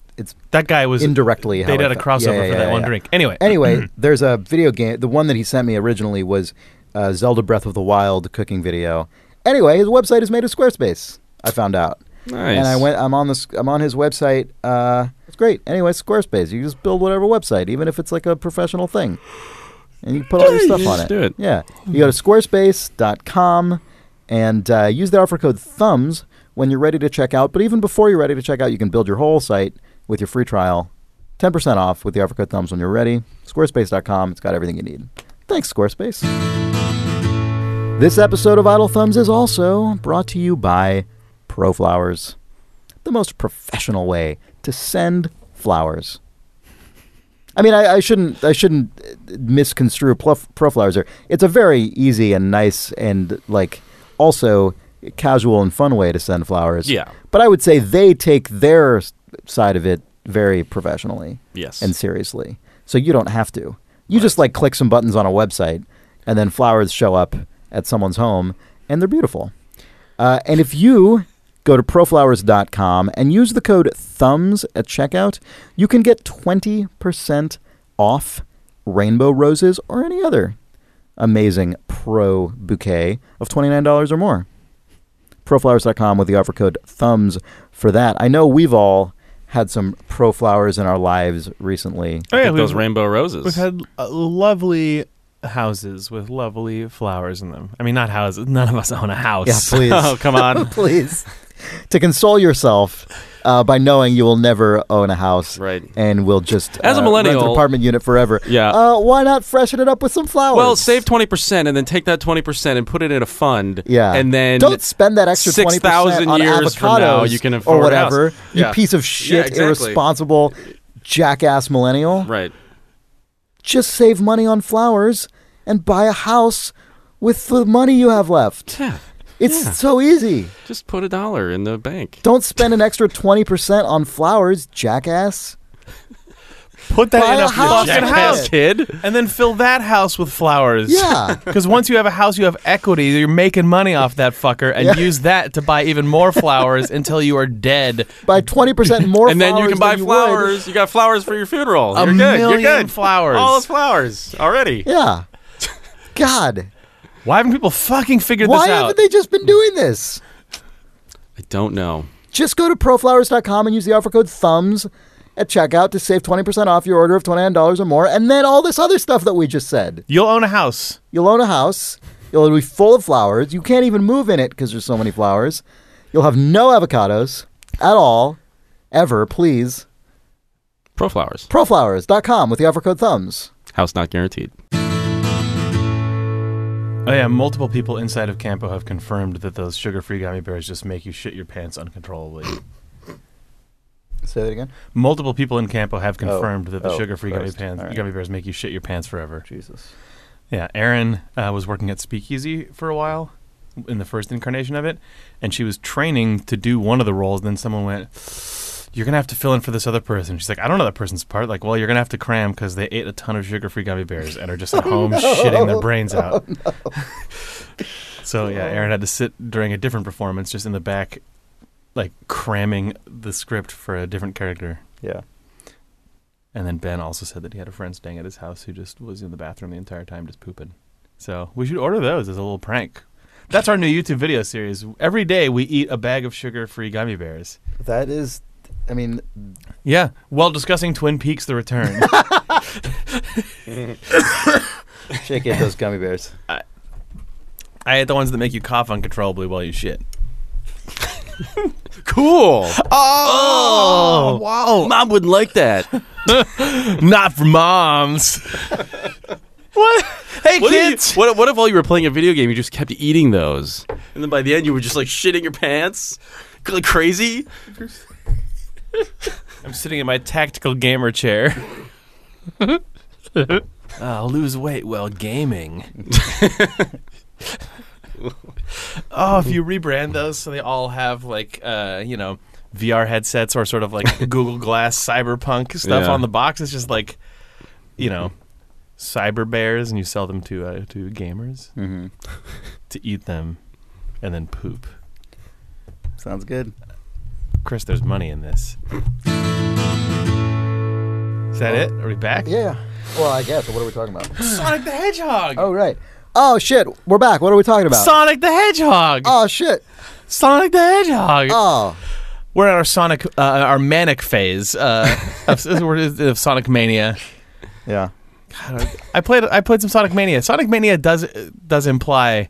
that guy was indirectly. They did a crossover for that one drink. Anyway, there's a video game. The one that he sent me originally was Zelda Breath of the Wild cooking video. Anyway, his website is made of Squarespace, I found out. Nice. And I'm on his website. It's great. Anyway, Squarespace. You just build whatever website, even if it's like a professional thing. And you put all your stuff on it. Do it. Yeah. You go to squarespace.com and use the offer code THUMBS when you're ready to check out. But even before you're ready to check out, you can build your whole site with your free trial. 10% off with the offer code THUMBS when you're ready. Squarespace.com. It's got everything you need. Thanks, Squarespace. This episode of Idle Thumbs is also brought to you by ProFlowers, the most professional way to send flowers. I mean, I shouldn't misconstrue ProFlowers here. It's a very easy and nice and like also casual and fun way to send flowers. Yeah. But I would say they take their side of it very professionally. Yes. And seriously. So you don't have to. You just like click some buttons on a website and then flowers show up at someone's home, and they're beautiful. And if you go to proflowers.com and use the code THUMBS at checkout, you can get 20% off rainbow roses or any other amazing pro bouquet of $29 or more. Proflowers.com with the offer code THUMBS for that. I know we've all had some pro flowers in our lives recently. Oh, yeah, those rainbow roses. We've had lovely houses with lovely flowers in them. I mean, not houses. None of us own a house. Yeah, please. Oh, come on. Please. To console yourself by knowing you will never own a house. Right. And will just as a millennial, rent an apartment unit forever. Yeah. Why not freshen it up with some flowers? Well, save 20% and then take that 20% and put it in a fund. Yeah. And then don't spend that extra 6,000 years from now you can afford or whatever. A house. You piece of shit, irresponsible, jackass millennial. Right. Just save money on flowers and buy a house with the money you have left. Yeah. It's so easy. Just put $1 in the bank. Don't spend an extra 20% on flowers, jackass. Put that in a fucking house, kid. And then fill that house with flowers. Yeah. Because once you have a house, you have equity. You're making money off that fucker and use that to buy even more flowers until you are dead. Buy 20% more flowers. And then you can buy flowers. You got flowers for your funeral. You're good. You're good. Flowers. All those flowers already. Yeah. God. Why haven't people fucking figured this out? Why haven't they just been doing this? I don't know. Just go to proflowers.com and use the offer code THUMBS at checkout to save 20% off your order of $29 or more, and then all this other stuff that we just said. You'll own a house. You'll own a house. It'll be full of flowers. You can't even move in it because there's so many flowers. You'll have no avocados at all, ever, please. ProFlowers. ProFlowers.com with the offer code thumbs. House not guaranteed. Oh yeah, multiple people inside of Campo have confirmed that those sugar-free gummy bears just make you shit your pants uncontrollably. Say that again? Multiple people in Campo have confirmed that the sugar-free gummy bears make you shit your pants forever. Jesus. Yeah, Erin was working at Speakeasy for a while in the first incarnation of it, and she was training to do one of the roles, and then someone went, you're going to have to fill in for this other person. She's like, I don't know that person's part. Like, well, you're going to have to cram because they ate a ton of sugar-free gummy bears and are just at home shitting their brains out. So, yeah, Erin had to sit during a different performance just in the back, like, cramming the script for a different character. Yeah. And then Ben also said that he had a friend staying at his house who just was in the bathroom the entire time just pooping. So we should order those as a little prank. That's our new YouTube video series. Every day we eat a bag of sugar-free gummy bears. That is... I mean... Yeah, while discussing Twin Peaks The Return. Shake it, those gummy bears. I ate the ones that make you cough uncontrollably while you shit. Cool! Oh! Wow! Mom would like that. Not for moms. What? Hey, what kids! What if while you were playing a video game, you just kept eating those? And then by the end, you were just like shitting your pants? Like crazy? I'm sitting in my tactical gamer chair. I'll lose weight while gaming. Oh, if you rebrand those so they all have like, you know, VR headsets or sort of like Google Glass cyberpunk stuff on the box. It's just like, you know, cyber bears, and you sell them to gamers to eat them and then poop. Sounds good. Chris, there's money in this. Is that it? Are we back? Yeah. Well, I guess. What are we talking about? Sonic the Hedgehog! Oh, right. Oh, shit. We're back. What are we talking about? Sonic the Hedgehog! Oh, shit. Sonic the Hedgehog! Oh. We're in our Sonic, our manic phase of Sonic Mania. Yeah. God, I played some Sonic Mania. Sonic Mania does imply...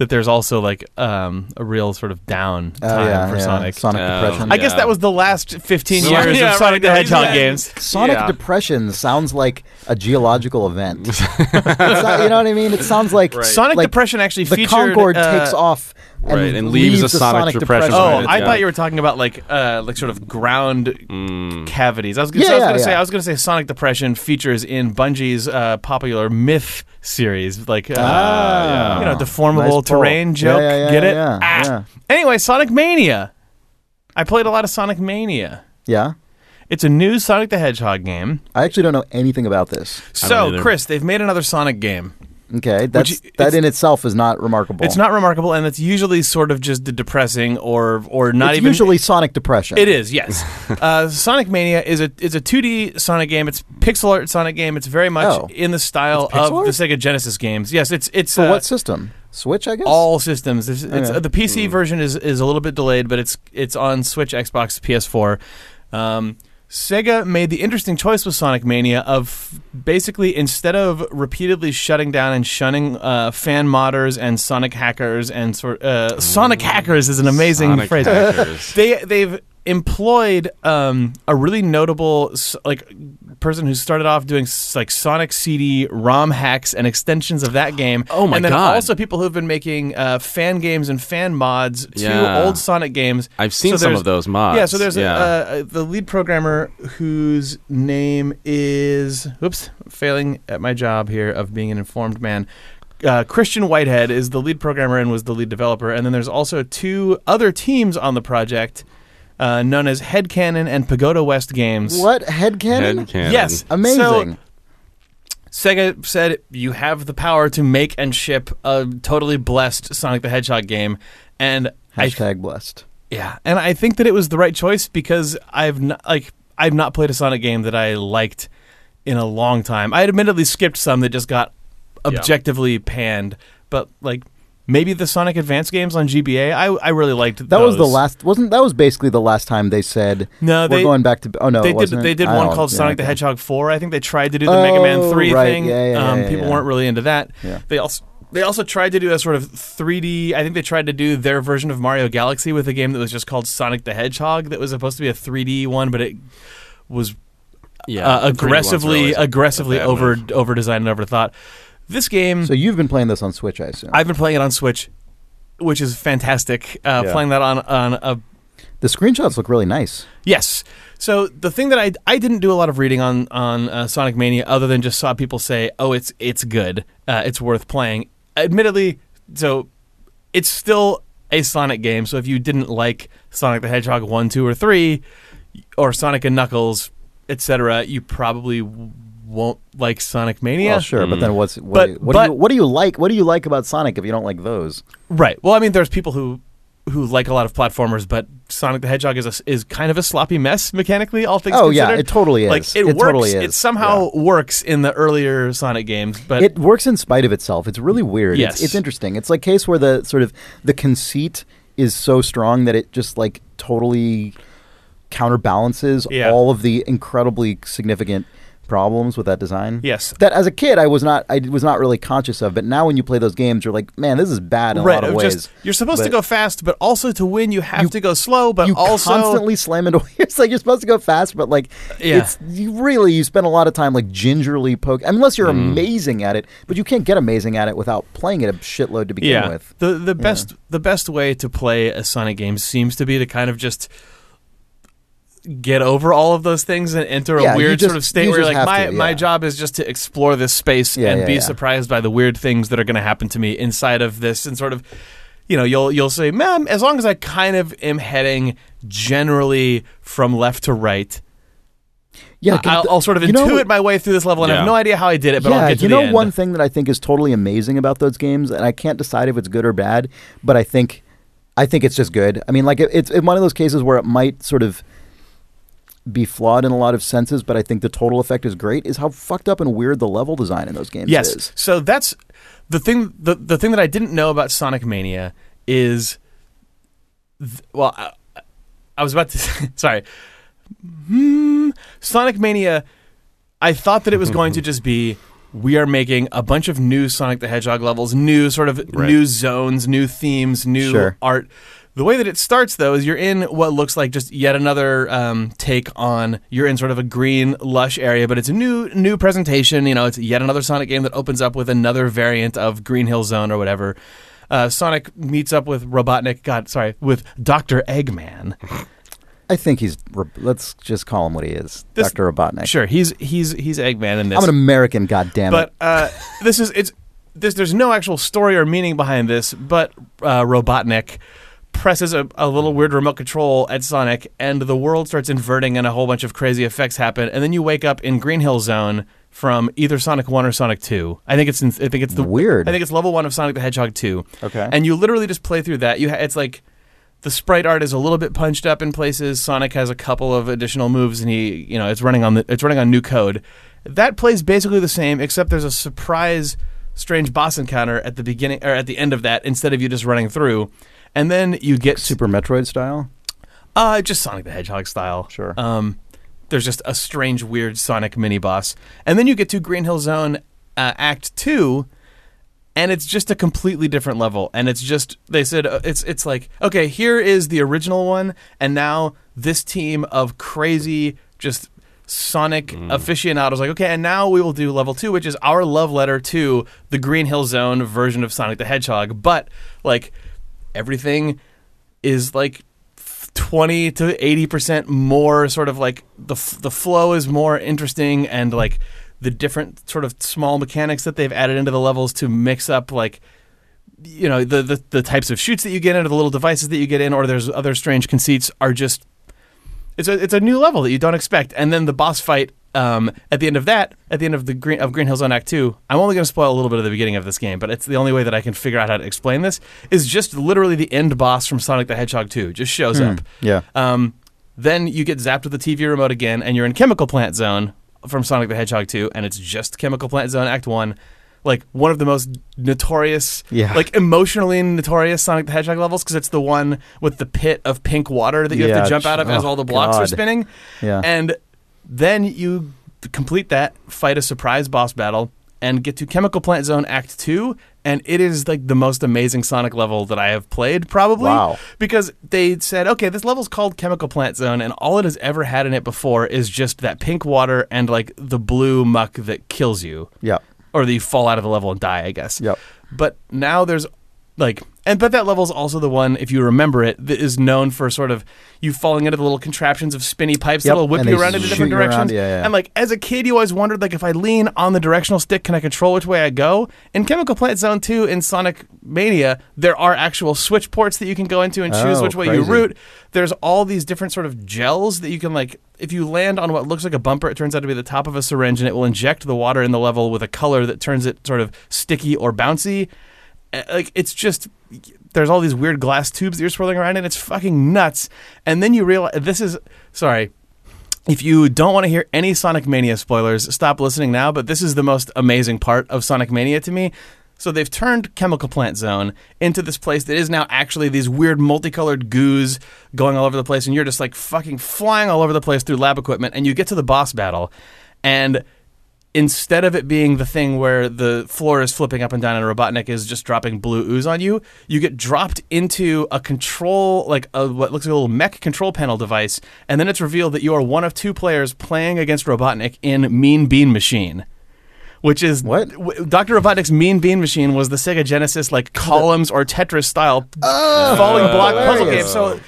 that there's also like a real sort of down time for Sonic. Sonic depression. I guess that was the last 15 years of Sonic the Hedgehog games. Sonic depression sounds like a geological event. Not, you know what I mean? It sounds like Sonic depression actually featured... The Concorde takes off and leaves a Sonic depression. Oh, I thought you were talking about like sort of ground cavities. I was going to say Sonic depression features in Bungie's popular myth series, like you know, deformable terrain joke. Get it? Anyway, Sonic Mania. I played a lot of Sonic Mania. Yeah. It's a new Sonic the Hedgehog game. I actually don't know anything about this. So, Chris, they've made another Sonic game. Okay, that in itself is not remarkable. It's not remarkable, and it's usually sort of just depressing or not even... It's usually Sonic depression. It is, yes. Sonic Mania is a 2D Sonic game. It's pixel art Sonic game. It's very much in the style of the Sega Genesis games. Yes, it's For what system? Switch, I guess? All systems. The PC version is a little bit delayed, but it's on Switch, Xbox, PS4. Sega made the interesting choice with Sonic Mania of basically, instead of repeatedly shutting down and shunning fan modders and Sonic hackers and Sonic hackers is an amazing phrase. They've employed a really notable person who started off doing like Sonic CD ROM hacks and extensions of that game. Oh my god! And then also people who've been making fan games and fan mods to old Sonic games. I've seen some of those mods. Yeah, so there's the lead programmer whose name is failing at my job here of being an informed man. Christian Whitehead is the lead programmer and was the lead developer, and then there's also two other teams on the project. Known as Headcannon and Pagoda West Games. What? Headcannon? Headcannon. Yes. Amazing. So, Sega said, you have the power to make and ship a totally blessed Sonic the Hedgehog game. And #blessed. Yeah. And I think that it was the right choice because I've not played a Sonic game that I liked in a long time. I had admittedly skipped some that just got objectively panned. But, like... Maybe the Sonic Advance games on GBA. I really liked those. That was the last, wasn't? That was basically the last time they said we're going back to. Oh no, they did one called Sonic the Hedgehog 4. I think they tried to do the Mega Man 3 thing. People weren't really into that. Yeah. They also tried to do a sort of 3D. I think they tried to do their version of Mario Galaxy with a game that was just called Sonic the Hedgehog. That was supposed to be a 3D one, but it was aggressively over-designed and overthought. This game... So you've been playing this on Switch, I assume. I've been playing it on Switch, which is fantastic. Playing that on a... The screenshots look really nice. Yes. So the thing that I didn't do a lot of reading on Sonic Mania, other than just saw people say, oh, it's good. It's worth playing. Admittedly, so it's still a Sonic game, so if you didn't like Sonic the Hedgehog 1, 2, or 3, or Sonic and Knuckles, etc., you probably won't like Sonic Mania. Well, sure, but then what do you like about Sonic if you don't like those? Right. Well, I mean, there's people who like a lot of platformers, but Sonic the Hedgehog is kind of a sloppy mess mechanically, all things considered. Oh, yeah, it totally is. Like, it works in the earlier Sonic games. But it works in spite of itself. It's really weird. Yes. It's interesting. It's like a case where the sort of the conceit is so strong that it just like totally counterbalances all of the incredibly significant problems with that design. Yes. That as a kid I was not really conscious of, but now when you play those games you're like, man, this is bad in a lot of ways. You're supposed to go fast, but also to win you have to go slow, but you also constantly slam into it's like you're supposed to go fast, but like you spend a lot of time like gingerly unless you're amazing at it, but you can't get amazing at it without playing it a shitload to begin with. The best way to play a Sonic game seems to be to kind of just get over all of those things and enter a weird sort of state where you're like, my job is just to explore this space and be surprised by the weird things that are going to happen to me inside of this, and sort of, you know, you'll say, man, as long as I kind of am heading generally from left to right, I'll sort of intuit my way through this level, and I have no idea how I did it, but I'll get to the end. One thing that I think is totally amazing about those games, and I can't decide if it's good or bad, but I think it's just good. I mean, like it's one of those cases where it might sort of be flawed in a lot of senses, but I think the total effect is great, is how fucked up and weird the level design in those games is. Yes, so that's the thing. The thing that I didn't know about Sonic Mania is... I was about to say... Sorry. Sonic Mania, I thought that it was going to just be, we are making a bunch of new Sonic the Hedgehog levels, new sort of new zones, new themes, new art... The way that it starts, though, is you're in what looks like just yet another take on... You're in sort of a green, lush area, but it's a new presentation. You know, it's yet another Sonic game that opens up with another variant of Green Hill Zone or whatever. Sonic meets up with Robotnik... God, sorry, with Dr. Eggman. I think he's... Let's just call him what he is. Dr. Robotnik. Sure, he's Eggman in this. I'm an American, goddammit. But this is... There's no actual story or meaning behind this, but Robotnik... presses a little weird remote control at Sonic, and the world starts inverting and a whole bunch of crazy effects happen, and then you wake up in Green Hill Zone from either Sonic 1 or Sonic 2. I think it's level 1 of Sonic the Hedgehog 2. Okay. And you literally just play through that. It's like the sprite art is a little bit punched up in places. Sonic has a couple of additional moves, and he, you know, it's running on new code. That plays basically the same, except there's a surprise strange boss encounter at the beginning or at the end of that instead of you just running through. And then you get... Super Metroid style? Just Sonic the Hedgehog style. Sure. There's just a strange, weird Sonic mini-boss. And then you get to Green Hill Zone Act 2, and it's just a completely different level. And it's just... They said, it's like, okay, here is the original one, and now this team of crazy, just... Sonic aficionados, like, okay, and now we will do level 2, which is our love letter to the Green Hill Zone version of Sonic the Hedgehog. But, like... Everything is like 20 to 80% more sort of like the flow is more interesting, and like the different sort of small mechanics that they've added into the levels to mix up, like, you know, the types of shoots that you get into, the little devices that you get in, or there's other strange conceits are just, it's a new level that you don't expect. And then the boss fight at the end of that, at the end of Green Hill Zone Act 2, I'm only going to spoil a little bit of the beginning of this game, but it's the only way that I can figure out how to explain this, is just literally the end boss from Sonic the Hedgehog 2 just shows up. Yeah. Then you get zapped with the TV remote again, and you're in Chemical Plant Zone from Sonic the Hedgehog 2, and it's just Chemical Plant Zone Act 1. Like, one of the most notorious, like, emotionally notorious Sonic the Hedgehog levels, because it's the one with the pit of pink water that you have to jump out of as all the blocks are spinning. Yeah. And... Then you complete that, fight a surprise boss battle, and get to Chemical Plant Zone Act 2, and it is like the most amazing Sonic level that I have played, probably. Wow. Because they said, okay, this level's called Chemical Plant Zone, and all it has ever had in it before is just that pink water and like the blue muck that kills you. Yeah. Or that you fall out of the level and die, I guess. Yep. But now there's like... And but that level's also the one, if you remember it, that is known for sort of you falling into the little contraptions of spinny pipes that'll whip you around into different directions. Yeah. And like as a kid, you always wondered like if I lean on the directional stick, can I control which way I go? In Chemical Plant Zone 2 in Sonic Mania, there are actual switch ports that you can go into and choose which way you root. There's all these different sort of gels that you can like. If you land on what looks like a bumper, it turns out to be the top of a syringe, and it will inject the water in the level with a color that turns it sort of sticky or bouncy. Like it's just. There's all these weird glass tubes that you're swirling around in. It's fucking nuts. And then you realize this is... Sorry. If you don't want to hear any Sonic Mania spoilers, stop listening now, but this is the most amazing part of Sonic Mania to me. So they've turned Chemical Plant Zone into this place that is now actually these weird multicolored goos going all over the place, and you're just like fucking flying all over the place through lab equipment, and you get to the boss battle, and... Instead of it being the thing where the floor is flipping up and down and Robotnik is just dropping blue ooze on you, you get dropped into a control, like a, what looks like a little mech control panel device, and then it's revealed that you are one of two players playing against Robotnik in Mean Bean Machine. Which is... What? Dr. Robotnik's Mean Bean Machine was the Sega Genesis, like, columns or Tetris-style falling block puzzle game. So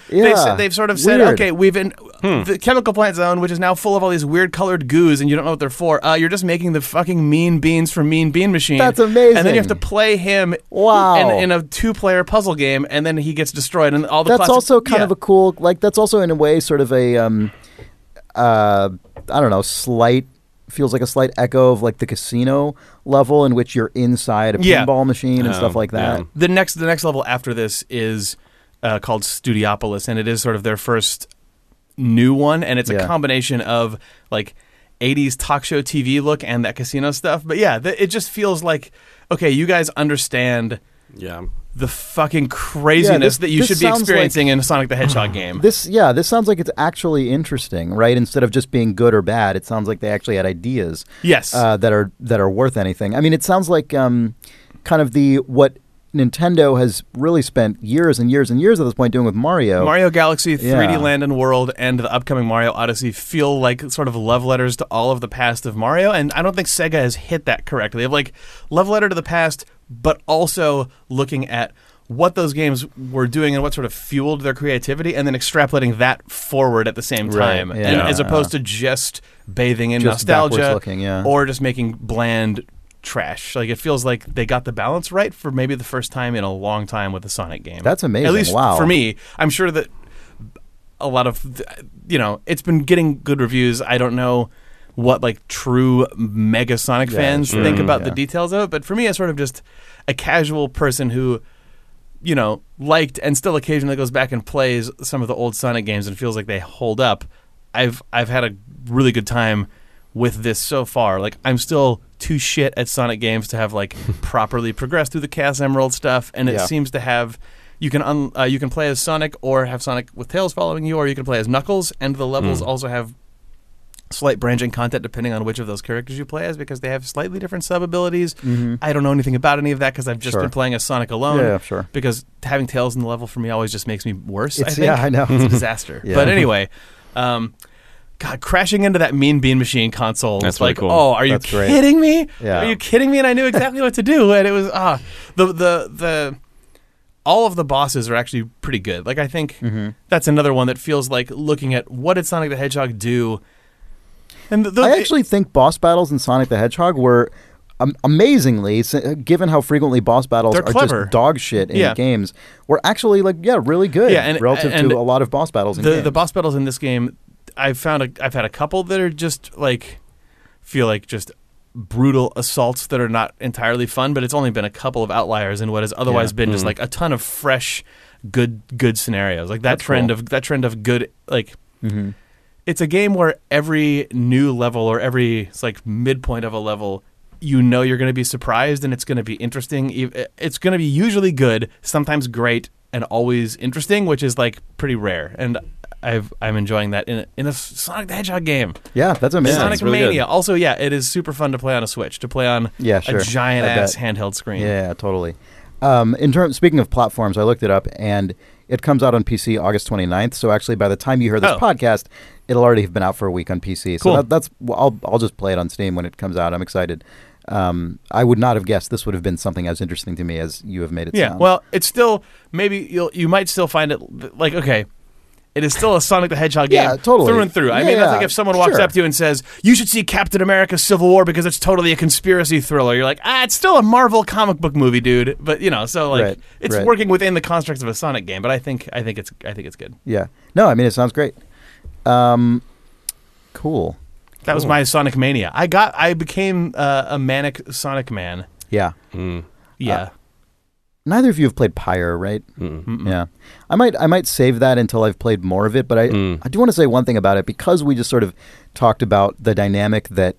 they've sort of said, okay, we've in the Chemical Plant Zone, which is now full of all these weird colored goos, and you don't know what they're for. You're just making the fucking mean beans for Mean Bean Machine. That's amazing. And then you have to play him in a two-player puzzle game, and then he gets destroyed. And all the That's also kind of a cool... Like, that's also, in a way, sort of a, I don't know, slight... feels like a slight echo of like the casino level in which you're inside a pinball machine and stuff like that. Yeah. The next level after this is called Studiopolis, and it is sort of their first new one, and it's a combination of like 80s talk show TV look and that casino stuff. But yeah, it just feels like, okay, you guys understand the fucking craziness that you should be experiencing in a Sonic the Hedgehog game. This sounds like it's actually interesting, right? Instead of just being good or bad, it sounds like they actually had ideas that are worth anything. I mean, it sounds like kind of what Nintendo has really spent years and years and years at this point doing with Mario. Mario Galaxy, 3D Land and World, and the upcoming Mario Odyssey feel like sort of love letters to all of the past of Mario, and I don't think Sega has hit that correctly. They have like love letter to the past, but also looking at what those games were doing and what sort of fueled their creativity, and then extrapolating that forward at the same time, and as opposed to just bathing in nostalgia or just making bland trash. Like, it feels like they got the balance right for maybe the first time in a long time with a Sonic game. That's amazing. At least for me. I'm sure that a lot of, it's been getting good reviews. I don't know what like true mega Sonic fans think about the details of it, but for me, it's sort of just a casual person who, liked and still occasionally goes back and plays some of the old Sonic games and feels like they hold up. I've had a really good time with this so far. Like, I'm still too shit at Sonic games to have like properly progressed through the Chaos Emerald stuff, and it seems to have. You can play as Sonic or have Sonic with Tails following you, or you can play as Knuckles, and the levels also have slight branching content depending on which of those characters you play as, because they have slightly different sub-abilities. I don't know anything about any of that because I've just been playing as Sonic alone. Because having Tails in the level for me always just makes me worse, I think. Yeah, I know. It's a disaster. But anyway, God, crashing into that Mean Bean Machine console. That's really cool. Oh, are you kidding me? Yeah. Are you kidding me? And I knew exactly what to do. And it was, all of the bosses are actually pretty good. Like, I think that's another one that feels like looking at what did Sonic the Hedgehog do. And I actually think boss battles in Sonic the Hedgehog were amazingly, given how frequently boss battles are just dog shit in games, were actually really good relative to a lot of boss battles in games. The boss battles in this game, I've had a couple that are just like, feel like just brutal assaults that are not entirely fun, but it's only been a couple of outliers in what has otherwise been just like a ton of fresh, good scenarios. Like that trend of good, like. It's a game where every new level or every midpoint of a level you know you're going to be surprised and it's going to be interesting. It's going to be usually good, sometimes great, and always interesting, which is like pretty rare. And I'm enjoying that in a Sonic the Hedgehog game. Yeah, that's amazing. Sonic really Mania. Good. Also, yeah, it is super fun to play on a Switch, to play on a giant-ass handheld screen. Yeah, totally. Speaking of platforms, I looked it up, and it comes out on PC August 29th, so actually by the time you hear this podcast, it'll already have been out for a week on PC. Cool. So I'll just play it on Steam when it comes out. I'm excited. I would not have guessed this would have been something as interesting to me as you have made it sound. Yeah, well, it's still, maybe you might still find it, like, okay, it is still a Sonic the Hedgehog game through and through. I mean, I think if someone walks up to you and says, you should see Captain America Civil War because it's totally a conspiracy thriller, you're like, it's still a Marvel comic book movie, dude. But, it's working within the constructs of a Sonic game, but I think it's good. Yeah. No, I mean, it sounds great. Cool. That was my Sonic Mania. I became a manic Sonic man. Yeah. Mm. Yeah. Neither of you have played Pyre, right? Mm-mm. Yeah. I might save that until I've played more of it, but I do want to say one thing about it, because we just sort of talked about the dynamic that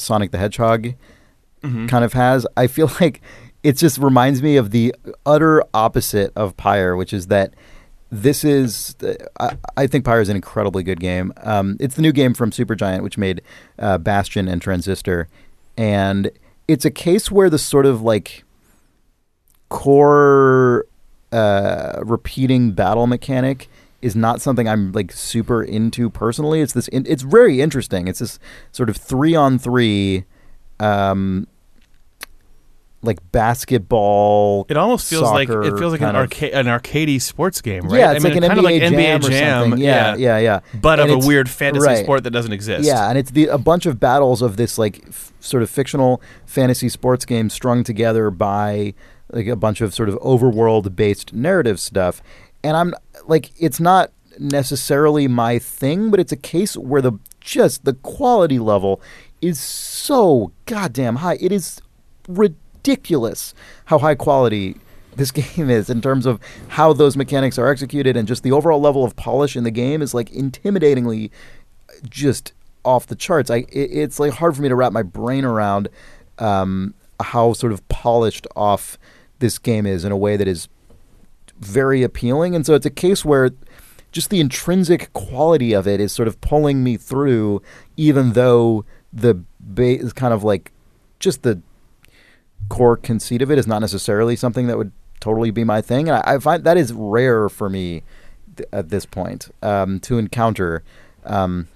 Sonic the Hedgehog kind of has. I feel like it just reminds me of the utter opposite of Pyre, which is that this is... I think Pyre is an incredibly good game. It's the new game from Supergiant, which made Bastion and Transistor, and it's a case where the sort of like... core repeating battle mechanic is not something I'm like super into personally. It's very interesting. It's this sort of 3-on-3 like basketball. It almost feels like an arcadey sports game, right? Yeah, it's NBA Jam. Or yeah. But and of a weird fantasy sport that doesn't exist. Yeah, and it's a bunch of battles of this like sort of fictional fantasy sports game strung together by like a bunch of sort of overworld-based narrative stuff. And I'm like, it's not necessarily my thing, but it's a case where the quality level is so goddamn high. It is ridiculous how high quality this game is in terms of how those mechanics are executed, and just the overall level of polish in the game is like intimidatingly just off the charts. It's like hard for me to wrap my brain around how sort of polished off this game is in a way that is very appealing. And so it's a case where just the intrinsic quality of it is sort of pulling me through, even though the base is kind of like just the core conceit of it is not necessarily something that would totally be my thing. And I find that is rare for me at this point to encounter. But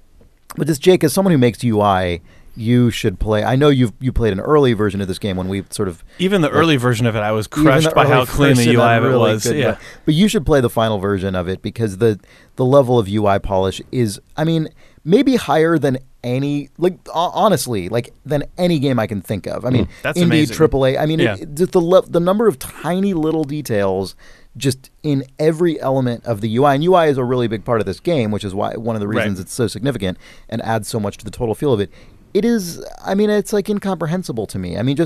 just, Jake, as someone who makes UI, you should play. I know you played an early version of this game when we sort of... Even the early version of it, I was crushed by how clean the UI of it was. Yeah. But you should play the final version of it, because the level of UI polish is, I mean, maybe higher than any, like honestly, like than any game I can think of. I mean, that's indie, amazing. AAA. I mean, just the number of tiny little details just in every element of the UI. And UI is a really big part of this game, which is why one of the reasons it's so significant and adds so much to the total feel of it. It is, I mean, it's like incomprehensible to me. I mean,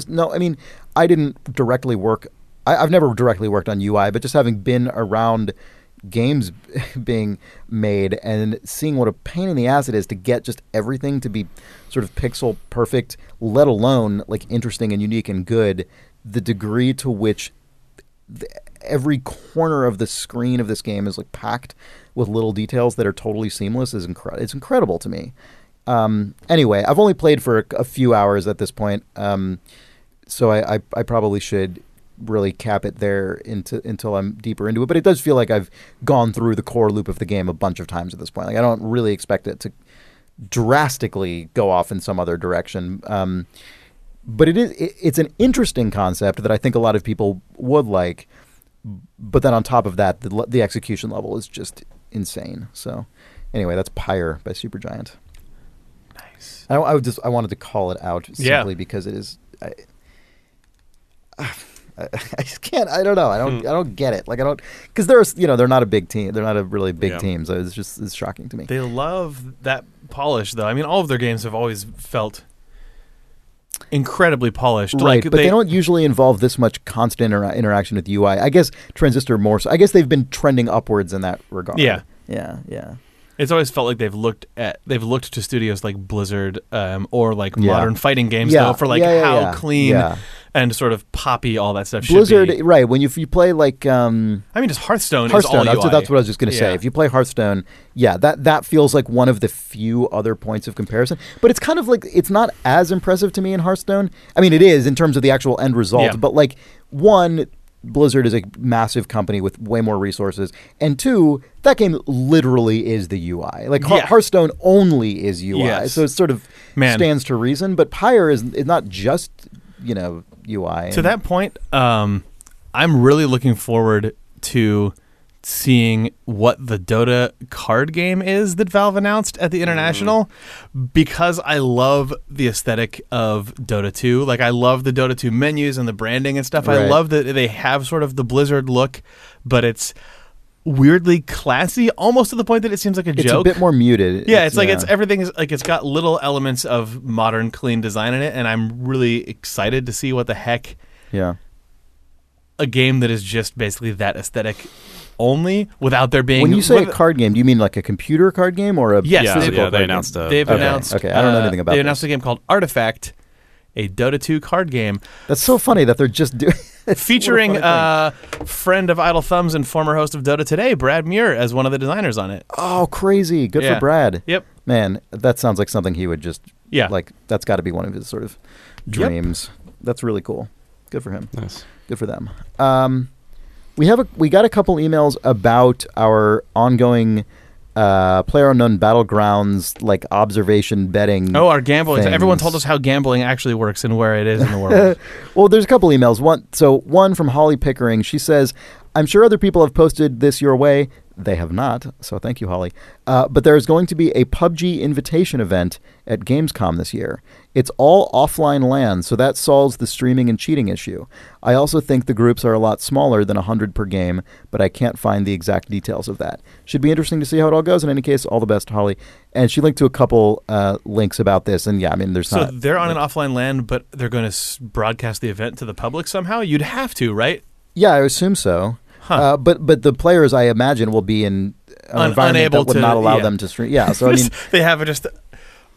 I didn't directly work, I've never directly worked on UI, but just having been around games being made and seeing what a pain in the ass it is to get just everything to be sort of pixel perfect, let alone like interesting and unique and good, the degree to which every corner of the screen of this game is like packed with little details that are totally seamless is it's incredible to me. Anyway, I've only played for a few hours at this point, so I probably should really cap it there until I'm deeper into it. But it does feel like I've gone through the core loop of the game a bunch of times at this point. Like, I don't really expect it to drastically go off in some other direction. But it's an interesting concept that I think a lot of people would like. But then on top of that, the execution level is just insane. So anyway, that's Pyre by Supergiant. I wanted to call it out simply because it is. I just can't. I don't know. I don't get it. Like, I don't, because they're not a big team. They're not a really big team. So it's shocking to me. They love that polish, though. I mean, all of their games have always felt incredibly polished, right? Like, but they don't usually involve this much constant interaction with UI. I guess Transistor more so. I guess they've been trending upwards in that regard. Yeah. It's always felt like they've looked to studios like Blizzard or like modern fighting games though for like how clean and sort of poppy all that stuff. Blizzard, should be. Right? When you play like I mean, just Hearthstone is all UI. That's what I was just going to say. If you play Hearthstone, that feels like one of the few other points of comparison. But it's kind of like it's not as impressive to me in Hearthstone. I mean, it is in terms of the actual end result, but like one. Blizzard is a massive company with way more resources. And two, that game literally is the UI. Like Hearthstone only is UI. Yes. So it sort of stands to reason. But Pyre is not just, UI. To that point, I'm really looking forward to seeing what the Dota card game is that Valve announced at the International because I love the aesthetic of Dota 2. Like, I love the Dota 2 menus and the branding and stuff. Right. I love that they have sort of the Blizzard look, but it's weirdly classy, almost to the point that it seems like a joke. It's a bit more muted. Yeah, it's like it's everything is like it's got little elements of modern, clean design in it, and I'm really excited to see what the heck a game that is just basically that aesthetic only without there being. When you say a card game, do you mean like a computer card game or a physical card game? They've announced. Okay, I don't know anything about. They announced a game called Artifact, a Dota 2 card game. That's so funny that they're just doing. Featuring friend of Idle Thumbs and former host of Dota Today, Brad Muir, as one of the designers on it. Oh, crazy! Good for Brad. Yep. Man, that sounds like something he would just. Yeah. Like that's got to be one of his sort of dreams. Yep. That's really cool. Good for him. Nice. Good for them. We got a couple emails about our ongoing PlayerUnknown Battlegrounds like observation betting. Oh, our gambling! Things. Everyone told us how gambling actually works and where it is in the world. Well, there's a couple emails. One from Holly Pickering. She says, "I'm sure other people have posted this your way. They have not, so thank you, Holly. But there is going to be a PUBG invitation event at Gamescom this year. It's all offline LAN, so that solves the streaming and cheating issue. I also think the groups are a lot smaller than 100 per game, but I can't find the exact details of that. Should be interesting to see how it all goes. In any case, all the best, Holly." And she linked to a couple links about this, and there's so not... So they're on an offline LAN, but they're going to broadcast the event to the public somehow? You'd have to, right? Yeah, I assume so. Huh. But the players, I imagine, will be in an environment that would not allow them to stream. Yeah, so I mean... they have just...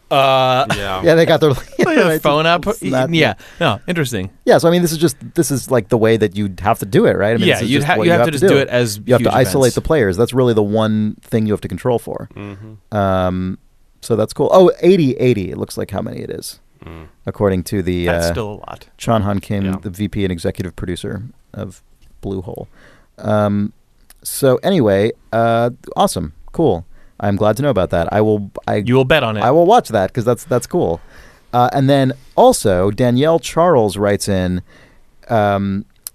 they got their phone up. No, interesting. Yeah, so I mean, this is like the way that you'd have to do it, right? I mean, you have to do it as you have to isolate the players. That's really the one thing you have to control for. Mm-hmm. So that's cool. Oh, 80. It looks like how many it is, according to the. That's still a lot. Chan Han Kim, the VP and executive producer of Bluehole. So anyway, awesome, cool. I'm glad to know about that. You will bet on it. I will watch that because that's cool. And then also Danielle Charles writes in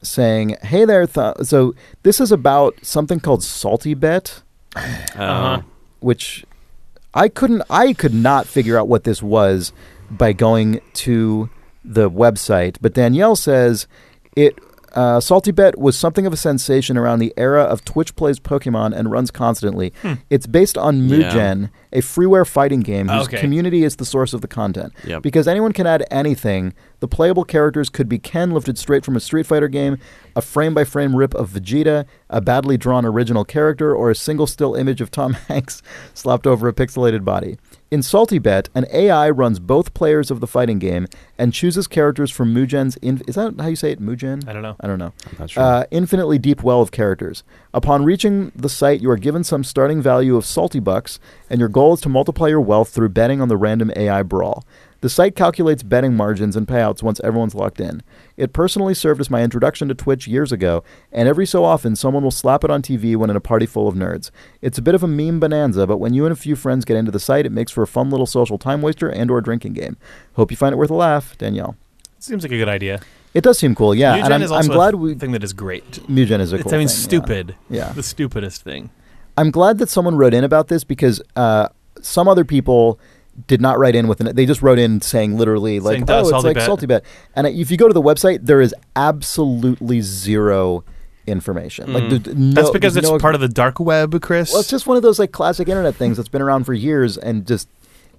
saying, "Hey there. So this is about something called Salty Bet, which I could not figure out what this was by going to the website. But Danielle says it." Salty Bet was something of a sensation around the era of Twitch plays Pokemon and runs constantly. It's based on Mugen, a freeware fighting game whose community is the source of the content. Yep. Because anyone can add anything, the playable characters could be Ken lifted straight from a Street Fighter game, a frame-by-frame rip of Vegeta, a badly drawn original character, or a single still image of Tom Hanks slapped over a pixelated body. In Salty Bet, an AI runs both players of the fighting game and chooses characters from Mugen's... is that how you say it? Mugen? I don't know. I'm not sure. Infinitely deep well of characters. Upon reaching the site, you are given some starting value of salty bucks, and your goal is to multiply your wealth through betting on the random AI brawl. The site calculates betting margins and payouts once everyone's locked in. It personally served as my introduction to Twitch years ago, and every so often someone will slap it on TV when in a party full of nerds. It's a bit of a meme bonanza, but when you and a few friends get into the site, it makes for a fun little social time waster and or drinking game. Hope you find it worth a laugh, Danielle. It seems like a good idea. It does seem cool, yeah. Mugen and I'm glad we thing that is great. Mugen is a cool thing. Stupid. Yeah. The stupidest thing. I'm glad that someone wrote in about this because some other people... did not write in with an... They just wrote in saying literally, like, oh, it's like Salty Bet. And if you go to the website, there is absolutely zero information. Like, that's because it's part of the dark web, Chris. Well, it's just one of those, like, classic internet things that's been around for years and just...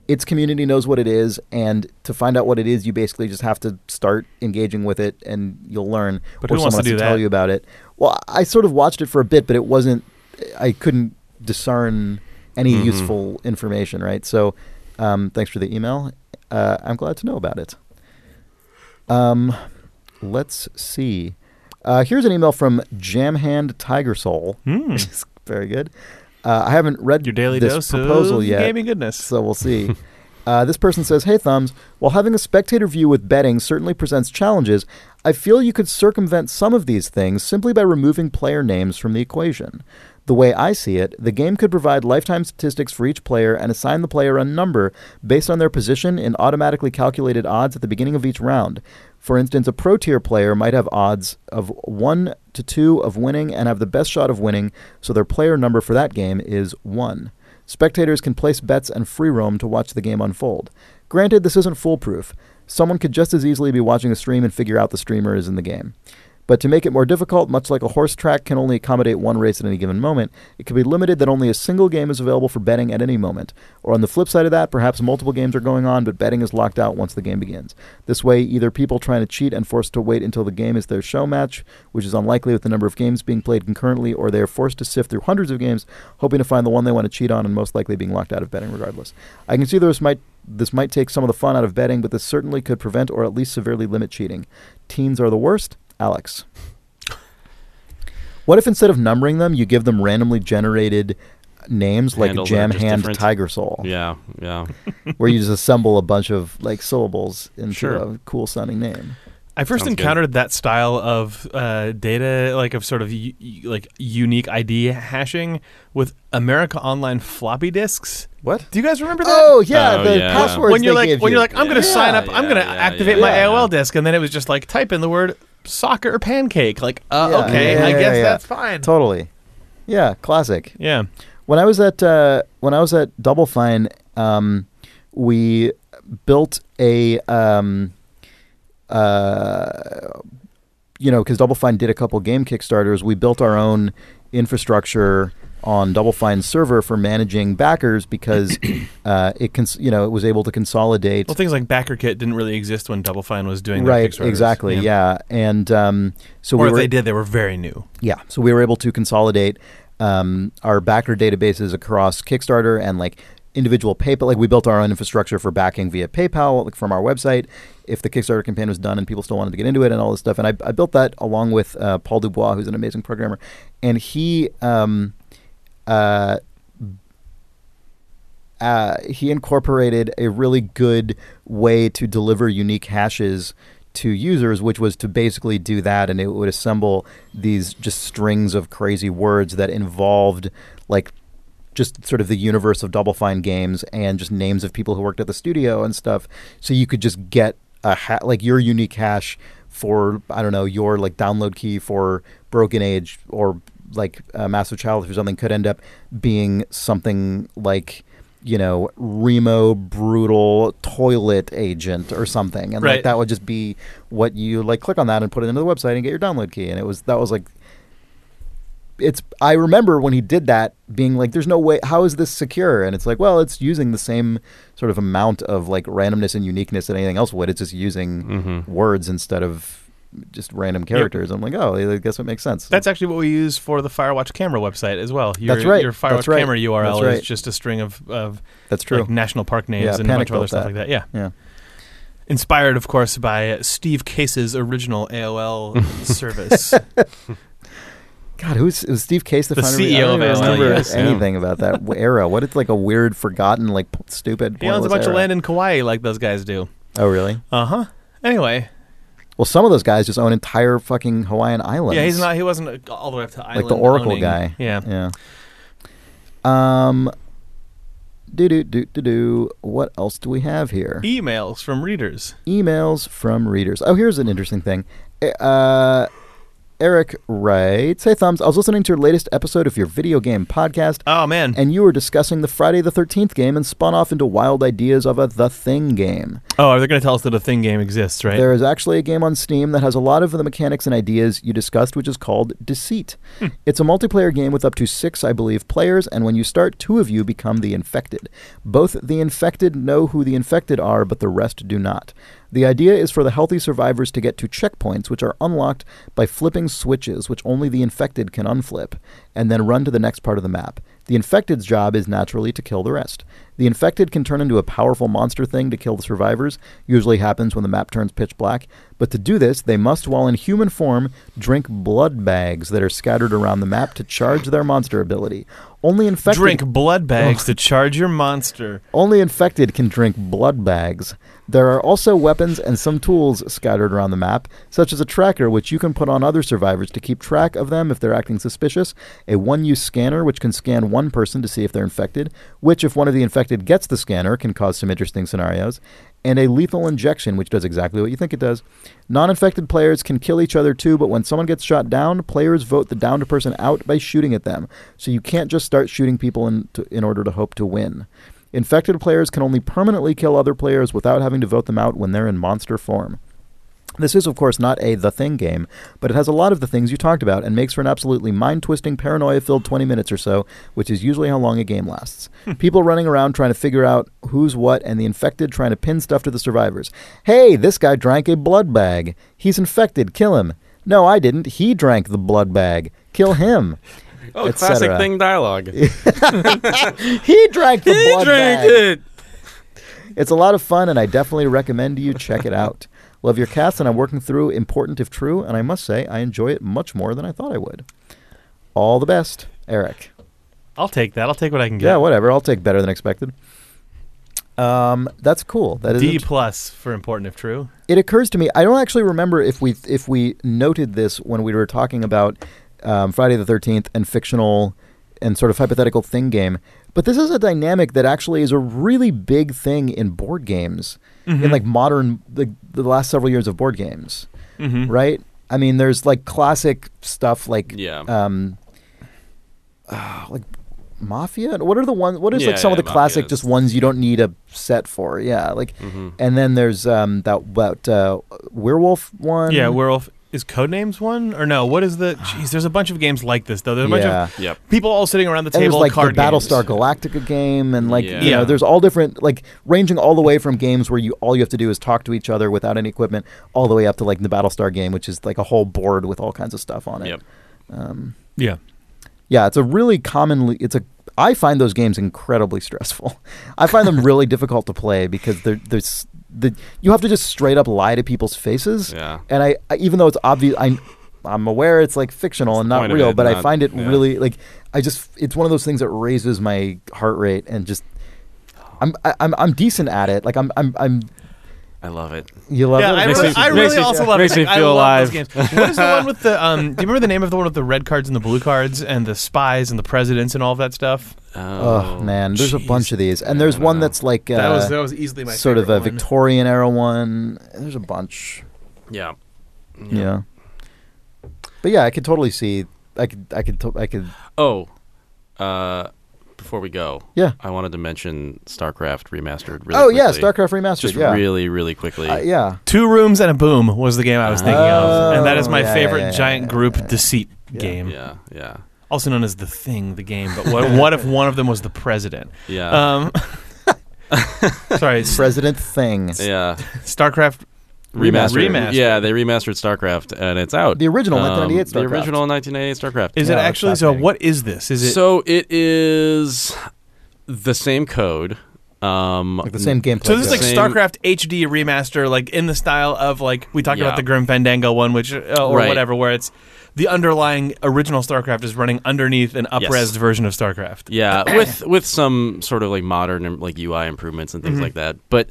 Its community knows what it is, and to find out what it is, you basically just have to start engaging with it, and you'll learn. But who wants to do that? Tell you about it. Well, I sort of watched it for a bit, but it wasn't... I couldn't discern... any useful information, right? So thanks for the email. I'm glad to know about it. Let's see. Here's an email from Jamhand Tiger Soul. Which is very good. I haven't read your daily this dose proposal of yet. Gaming goodness. So we'll see. This person says, "Hey, Thumbs, while having a spectator view with betting certainly presents challenges, I feel you could circumvent some of these things simply by removing player names from the equation. The way I see it, the game could provide lifetime statistics for each player and assign the player a number based on their position in automatically calculated odds at the beginning of each round. For instance, a pro-tier player might have odds of 1 to 2 of winning and have the best shot of winning, so their player number for that game is 1. Spectators can place bets and free roam to watch the game unfold. Granted, this isn't foolproof. Someone could just as easily be watching a stream and figure out the streamer is in the game. But to make it more difficult, much like a horse track can only accommodate one race at any given moment, it can be limited that only a single game is available for betting at any moment. Or on the flip side of that, perhaps multiple games are going on, but betting is locked out once the game begins. This way, either people trying to cheat and forced to wait until the game is their show match, which is unlikely with the number of games being played concurrently, or they are forced to sift through hundreds of games, hoping to find the one they want to cheat on and most likely being locked out of betting regardless. I can see this might take some of the fun out of betting, but this certainly could prevent or at least severely limit cheating. Teens are the worst. Alex. What if instead of numbering them, you give them randomly generated names like Jamhand Tiger Soul? Yeah. Where you just assemble a bunch of like syllables into a cool sounding name. I first encountered that style of data, like of sort of like unique ID hashing with America Online floppy disks. What? Do you guys remember that? Oh yeah, passwords. When you're like, I'm going to sign up, I'm going to activate my AOL disk, and then it was just like type in the word soccer or pancake, like I guess that's fine. Totally, yeah, classic. Yeah, when I was at Double Fine, we built a because Double Fine did a couple game Kickstarters, we built our own infrastructure on Double Fine's server for managing backers because it was able to consolidate. Well, things like BackerKit didn't really exist when Double Fine was doing their Kickstarters. Right, exactly, yeah. And they were very new. Yeah, so we were able to consolidate our backer databases across Kickstarter and like individual PayPal. Like we built our own infrastructure for backing via PayPal from our website if the Kickstarter campaign was done and people still wanted to get into it and all this stuff. And I built that along with Paul Dubois, who's an amazing programmer. And he incorporated a really good way to deliver unique hashes to users, which was to basically do that, and it would assemble these just strings of crazy words that involved like just sort of the universe of Double Fine games and just names of people who worked at the studio and stuff. So you could just get like your unique hash for, I don't know, your like download key for Broken Age or like Massive Child or something could end up being something like, you know, Remo Brutal Toilet Agent or something, and that would just be what you like click on that and put it into the website and get your download key. And I remember when he did that being like, there's no way, how is this secure? And it's like, well, it's using the same sort of amount of like randomness and uniqueness that anything else would. It's just using words instead of just random characters. Yep. I'm like, I guess what makes sense. That's actually what we use for the Firewatch camera website as well. That's right. Your Firewatch camera URL is just a string of that's true. Like national park names and a bunch of other stuff like that. Yeah. Inspired, of course, by Steve Case's original AOL service. God, was Steve Case the founder? CEO of AOL. I don't remember anything about that era. What it's like a weird, forgotten, like stupid. He owns a bunch of land in Kauai, like those guys do. Oh, really? Uh huh. Anyway. Well, some of those guys just own entire fucking Hawaiian islands. Yeah, he wasn't all the way up to island. Like the Oracle guy. Yeah. What else do we have here? Emails from readers. Oh, here's an interesting thing. Eric writes, "Hey, Thumbs, I was listening to your latest episode of your video game podcast. Oh, man. And you were discussing the Friday the 13th game and spun off into wild ideas of a The Thing game. Oh, they're going to tell us that a Thing game exists, right? There is actually a game on Steam that has a lot of the mechanics and ideas you discussed, which is called Deceit. It's a multiplayer game with up to 6, I believe, players, and when you start, 2 of you become the infected. Both the infected know who the infected are, but the rest do not. The idea is for the healthy survivors to get to checkpoints, which are unlocked by flipping switches, which only the infected can unflip, and then run to the next part of the map. The infected's job is naturally to kill the rest. The infected can turn into a powerful monster thing to kill the survivors, usually happens when the map turns pitch black, but to do this, they must, while in human form, drink blood bags that are scattered around the map to charge their monster ability. Only infected... Drink blood bags to charge your monster. Only infected can drink blood bags. There are also weapons and some tools scattered around the map, such as a tracker which you can put on other survivors to keep track of them if they're acting suspicious, a one-use scanner which can scan one person to see if they're infected, which if one of the infected gets the scanner can cause some interesting scenarios, and a lethal injection which does exactly what you think it does. Non-infected players can kill each other too, but when someone gets shot down, players vote the downed person out by shooting at them, so you can't just start shooting people in order to hope to win. Infected players can only permanently kill other players without having to vote them out when they're in monster form. This is, of course, not a The Thing game, but it has a lot of the things you talked about and makes for an absolutely mind-twisting, paranoia-filled 20 minutes or so, which is usually how long a game lasts. People running around trying to figure out who's what, and the infected trying to pin stuff to the survivors. Hey, this guy drank a blood bag. He's infected. Kill him. No, I didn't. He drank the blood bag. Kill him. Oh, classic Thing dialogue. He drank the blood bag. He drank it. It's a lot of fun, and I definitely recommend you check it out. Love your cast, and I'm working through Important If True, and I must say I enjoy it much more than I thought I would. All the best, Eric. I'll take that. I'll take what I can get. Yeah, whatever. I'll take better than expected. That's cool. That is D+ for Important If True. It occurs to me, I don't actually remember if we noted this when we were talking about Friday the 13th and fictional and sort of hypothetical Thing game, but this is a dynamic that actually is a really big thing in board games, in like modern, the last several years of board games, right? I mean, there's like classic stuff like, like Mafia. What are the ones? What is some of the classic just ones you don't need a set for? Yeah, like, and then there's that werewolf one. Yeah, werewolf. Is Codenames one? Or no, what is the... Jeez, there's a bunch of games like this, though. There's a bunch of people all sitting around the table, like card games. Battlestar Galactica game, and like, you know, there's all different, like, ranging all the way from games where all you have to do is talk to each other without any equipment, all the way up to, like, the Battlestar game, which is, like, a whole board with all kinds of stuff on it. Yep. Yeah, it's a really commonly... I find those games incredibly stressful. I find them really difficult to play because there's... you have to just straight up lie to people's faces, and I even though it's obvious, I'm aware it's like fictional and not real, but I find it really like it's one of those things that raises my heart rate, and just I'm decent at it. Like I love it. You love it? I really love it. Makes me feel alive. What is the one with the... do you remember the name of the one with the red cards and the blue cards and the spies and the presidents and all of that stuff? Oh, man. There's a bunch of these. And there's one that's like... that was easily my sort of a Victorian era one. There's a bunch. Yeah. But yeah, I could totally see... I could... Oh. Before we go, I wanted to mention StarCraft Remastered really quickly. StarCraft Remastered, just really, really quickly. Two Rooms and a Boom was the game I was thinking of, and that is my favorite giant group Deceit game. Yeah. Also known as The Thing, the game, but what if one of them was the president? Sorry. President Thing. Yeah. StarCraft Remastered. Yeah, they remastered StarCraft, and it's out. The original 1998 StarCraft. The original 1998 StarCraft. Is it actually? So what is this? Is it? So it is the same code. Like the same gameplay. So this is like StarCraft HD remaster, like in the style of like we talked about the Grim Fandango one, which whatever, where it's the underlying original StarCraft is running underneath an up-resed version of StarCraft. Yeah, with some sort of like modern like UI improvements and things like that. But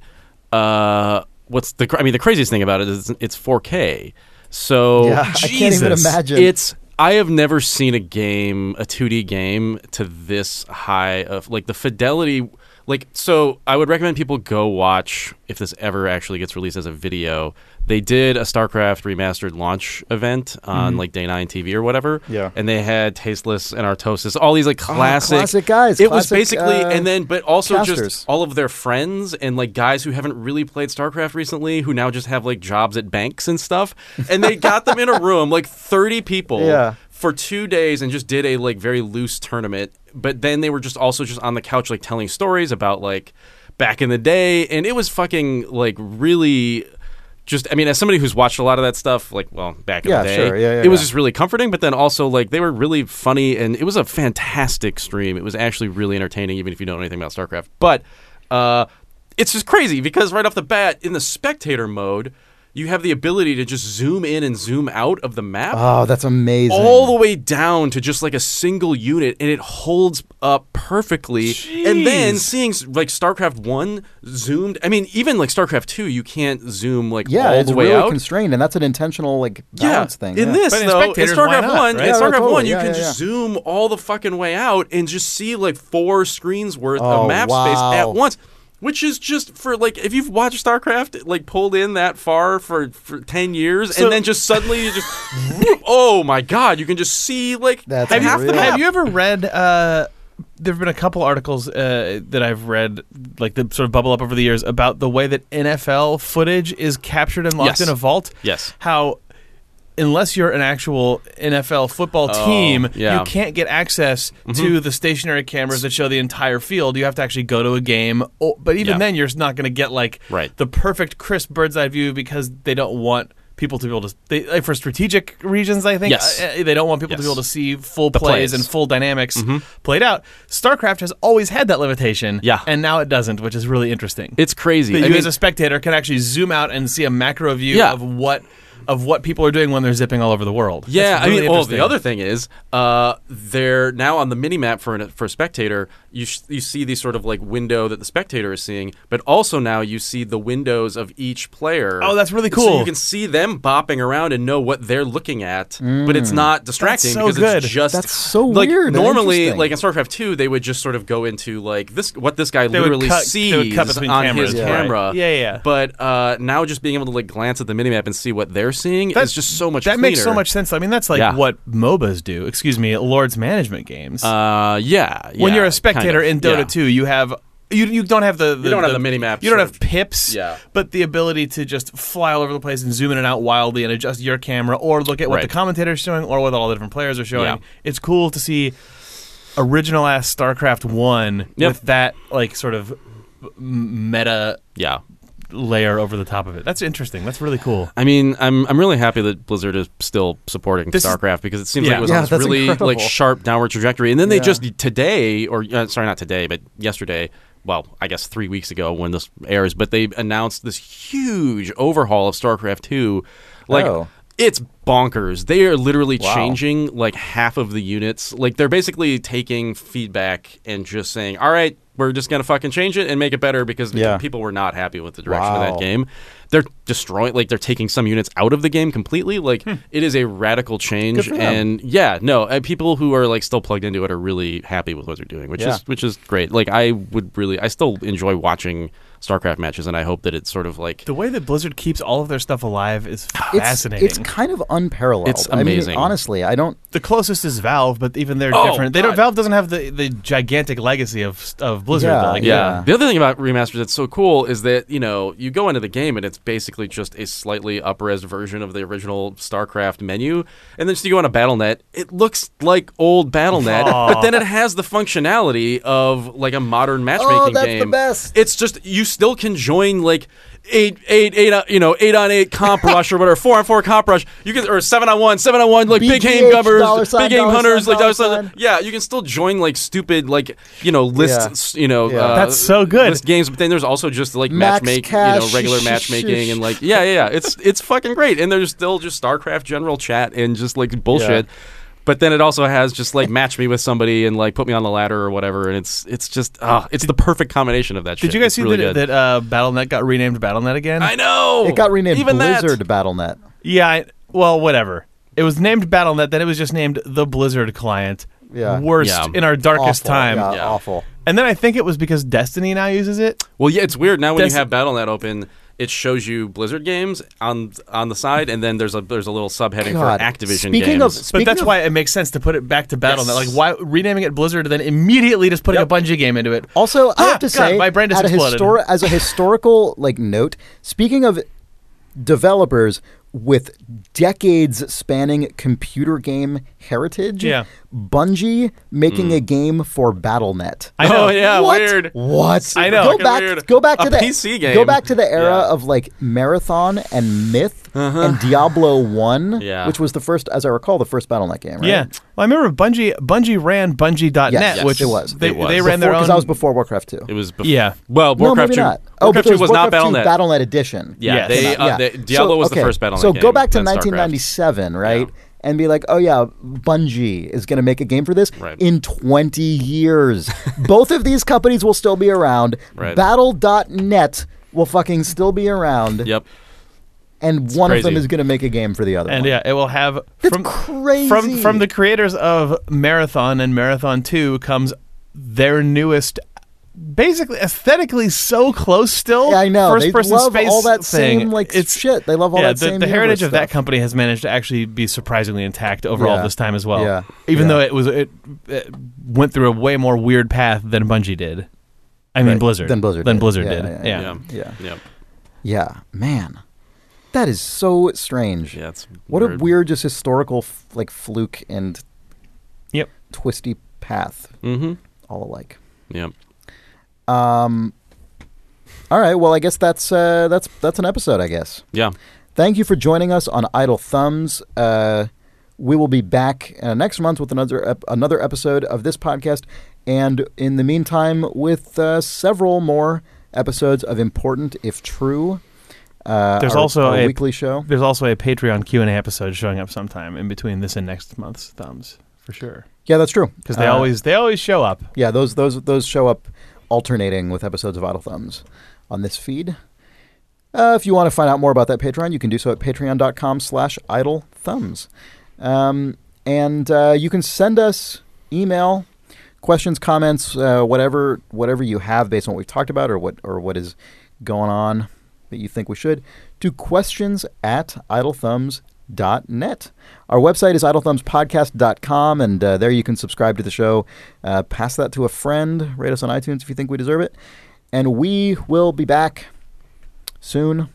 I mean, the craziest thing about it is it's 4K. So I can't even imagine. I have never seen a 2D game to this high of like the fidelity. Like, so I would recommend people go watch, if this ever actually gets released as a video, they did a StarCraft Remastered launch event on like Day 9 TV or whatever. Yeah. And they had Tasteless and Artosis, all these like classic guys. It was basically, and then, but also casters. Just all of their friends and like guys who haven't really played StarCraft recently who now just have like jobs at banks and stuff. And they got them in a room, like 30 people for 2 days and just did a like very loose tournament. But then they were just also just on the couch like telling stories about like back in the day. And it was fucking like really... just, I mean, as somebody who's watched a lot of that stuff, like, well, back in the day, it was just really comforting. But then also, like, they were really funny, and it was a fantastic stream. It was actually really entertaining, even if you don't know anything about StarCraft. But it's just crazy because right off the bat, in the spectator mode, you have the ability to just zoom in and zoom out of the map. Oh, that's amazing. All the way down to just like a single unit, and it holds up perfectly. Jeez. And then seeing like StarCraft 1 zoomed, I mean, even like StarCraft 2, you can't zoom like all the way out. Yeah, it's really constrained, and that's an intentional like balance thing. In this, though, in StarCraft 1, you can just zoom all the fucking way out and just see like four screens worth of map space at once. Which is just for, like, if you've watched StarCraft, like, pulled in that far for 10 years, so, and then just suddenly you just, oh, my God, you can just see, like, half the map. Have you ever read, there have been a couple articles that I've read, like, that sort of bubble up over the years about the way that NFL footage is captured and locked in a vault? Yes. How... unless you're an actual NFL football team, you can't get access to the stationary cameras that show the entire field. You have to actually go to a game. But even then, you're not going to get like the perfect, crisp bird's eye view because they don't want people to be able to... Like for strategic reasons, I think, they don't want people to be able to see full plays and full dynamics played out. StarCraft has always had that limitation, and now it doesn't, which is really interesting. It's crazy. That you as a spectator can actually zoom out and see a macro view of what people are doing when they're zipping all over the world. Yeah, really. I mean, well, the other thing is, they're now on the minimap for a spectator, you see the sort of like window that the spectator is seeing, but also now you see the windows of each player. Oh, that's really cool. So you can see them bopping around and know what they're looking at, but it's not distracting because it's just... That's so like, weird. Normally, like in StarCraft 2, they would just sort of go into like what this guy sees on his camera. Right. Yeah. But now just being able to like glance at the minimap and see what they're seeing is just so much cleaner. That makes so much sense. I mean, that's like what MOBAs do. Excuse me, Lord's Management games. When you're a spectator kind of, in Dota 2, you have... You don't have the... You don't have the mini-map. You don't have pips, but the ability to just fly all over the place and zoom in and out wildly and adjust your camera or look at what the commentator's showing or what all the different players are showing. Yeah. It's cool to see original-ass StarCraft 1 with that like sort of meta... Yeah. layer over the top of it. That's interesting. That's really cool. I mean, I'm really happy that Blizzard is still supporting StarCraft because it seems like it was on this really like sharp downward trajectory. And then they just yesterday, well, I guess 3 weeks ago when this airs, but they announced this huge overhaul of StarCraft 2. Like it's bonkers. They are literally changing like half of the units. Like they're basically taking feedback and just saying, "All right, we're just going to fucking change it and make it better because people were not happy with the direction of that game." They're destroying, like, they're taking some units out of the game completely. Like, it is a radical change. And, people who are, like, still plugged into it are really happy with what they're doing, which is great. Like, I still enjoy watching StarCraft matches, and I hope that it's sort of like... The way that Blizzard keeps all of their stuff alive is fascinating. It's kind of unparalleled. It's amazing. I mean, honestly, I don't... The closest is Valve, but even they're different. Valve doesn't have the gigantic legacy of Blizzard. Yeah. The other thing about remasters that's so cool is that, you know, you go into the game and it's basically just a slightly up-res version of the original StarCraft menu, and then just you go on a BattleNet, it looks like old BattleNet, but then it has the functionality of, like, a modern matchmaking game. Oh, that's the best! It's just, you still can join like 8 on 8 comp rush or whatever, 4 on 4 comp rush. You can, or 7 on 1, like BGH, big game governors, sign, big game hunters, sign, like sign. Yeah, you can still join like stupid like lists, that's so good list games. But then there's also just like matchmaking, regular matchmaking and like it's fucking great. And there's still just StarCraft general chat and just like bullshit. Yeah. But then it also has just like match me with somebody and like put me on the ladder or whatever, and it's just it's the perfect combination of that shit. Did you guys see that BattleNet got renamed BattleNet again? I know it got renamed Blizzard BattleNet. Yeah, well, whatever. It was named BattleNet, then it was just named the Blizzard client. Yeah, worst in our darkest time. Yeah, awful. And then I think it was because Destiny now uses it. Well, yeah, it's weird now when you have BattleNet open. It shows you Blizzard games on the side, and then there's a little subheading for Activision games. But that's why it makes sense to put it back to BattleNet. Yes. Like, why renaming it Blizzard and then immediately just putting a Bungie game into it? Also, I have to say, my brain just exploded. As a historical like note, speaking of developers with decades-spanning computer game heritage, Bungie making a game for Battle.net. I know, weird. What? I know. Go back to the era of like Marathon and Myth and Diablo 1, which was the first, as I recall, the first Battle.net game, right? Yeah. Well, I remember Bungie ran Bungie.net, which it was. They ran their own. Because that was before Warcraft 2. It was before. Yeah. Well, Warcraft 2 was not Battle.net. Battle.net Edition. Yeah. Diablo was the first Battle.net game. So go back to 1997, right? Yeah. And be like, oh yeah, Bungie is going to make a game for this in 20 years. Both of these companies will still be around. Right. Battle.net will fucking still be around. Yep. And it's one crazy. Of them is going to make a game for the other and one. And yeah, it will have... That's crazy. From the creators of Marathon and Marathon 2 comes their newest, basically aesthetically so close still. Yeah, I know. First person space thing. They love all that same shit. They love all that same universe. The heritage of that company has managed to actually be surprisingly intact over all this time as well. Yeah. Even though it went through a way more weird path than Bungie did. I mean Blizzard. Than Blizzard did. Yeah, man. That is so strange. Yeah, it's weird. A weird just historical like fluke and twisty path. Mm-hmm. All alike. Yep. All right. Well, I guess that's an episode, I guess. Yeah. Thank you for joining us on Idle Thumbs. We will be back next month with another episode of this podcast, and in the meantime, with several more episodes of Important If True. There's also a weekly show. There's also a Patreon Q&A episode showing up sometime in between this and next month's Thumbs, for sure. Yeah, that's true. Because they always show up. Yeah, those show up. Alternating with episodes of Idle Thumbs on this feed. If you want to find out more about that Patreon, you can do so at patreon.com/idlethumbs. And you can send us email, questions, comments, whatever you have based on what we've talked about or what is going on that you think we should, to questions@idlethumbs.net. Our website is idlethumbspodcast.com, and there you can subscribe to the show, pass that to a friend, rate us on iTunes if you think we deserve it, and we will be back soon.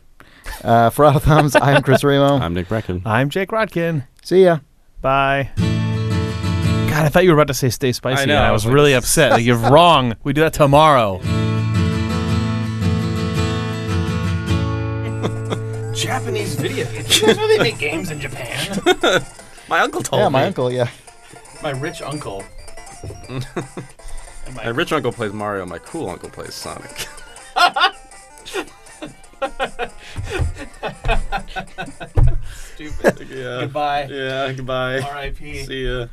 For Idle Thumbs, I'm Chris Remo. I'm Nick Brecken. I'm Jake Rodkin. See ya. Bye. God, I thought you were about to say stay spicy, and I was really upset. Like, you're wrong. We do that tomorrow. Japanese video games. That's why they make games in Japan. My uncle told me. Yeah, my uncle, yeah. My rich uncle. My rich uncle plays Mario. My cool uncle plays Sonic. Stupid. Yeah. Goodbye. Yeah, goodbye. R.I.P. See ya.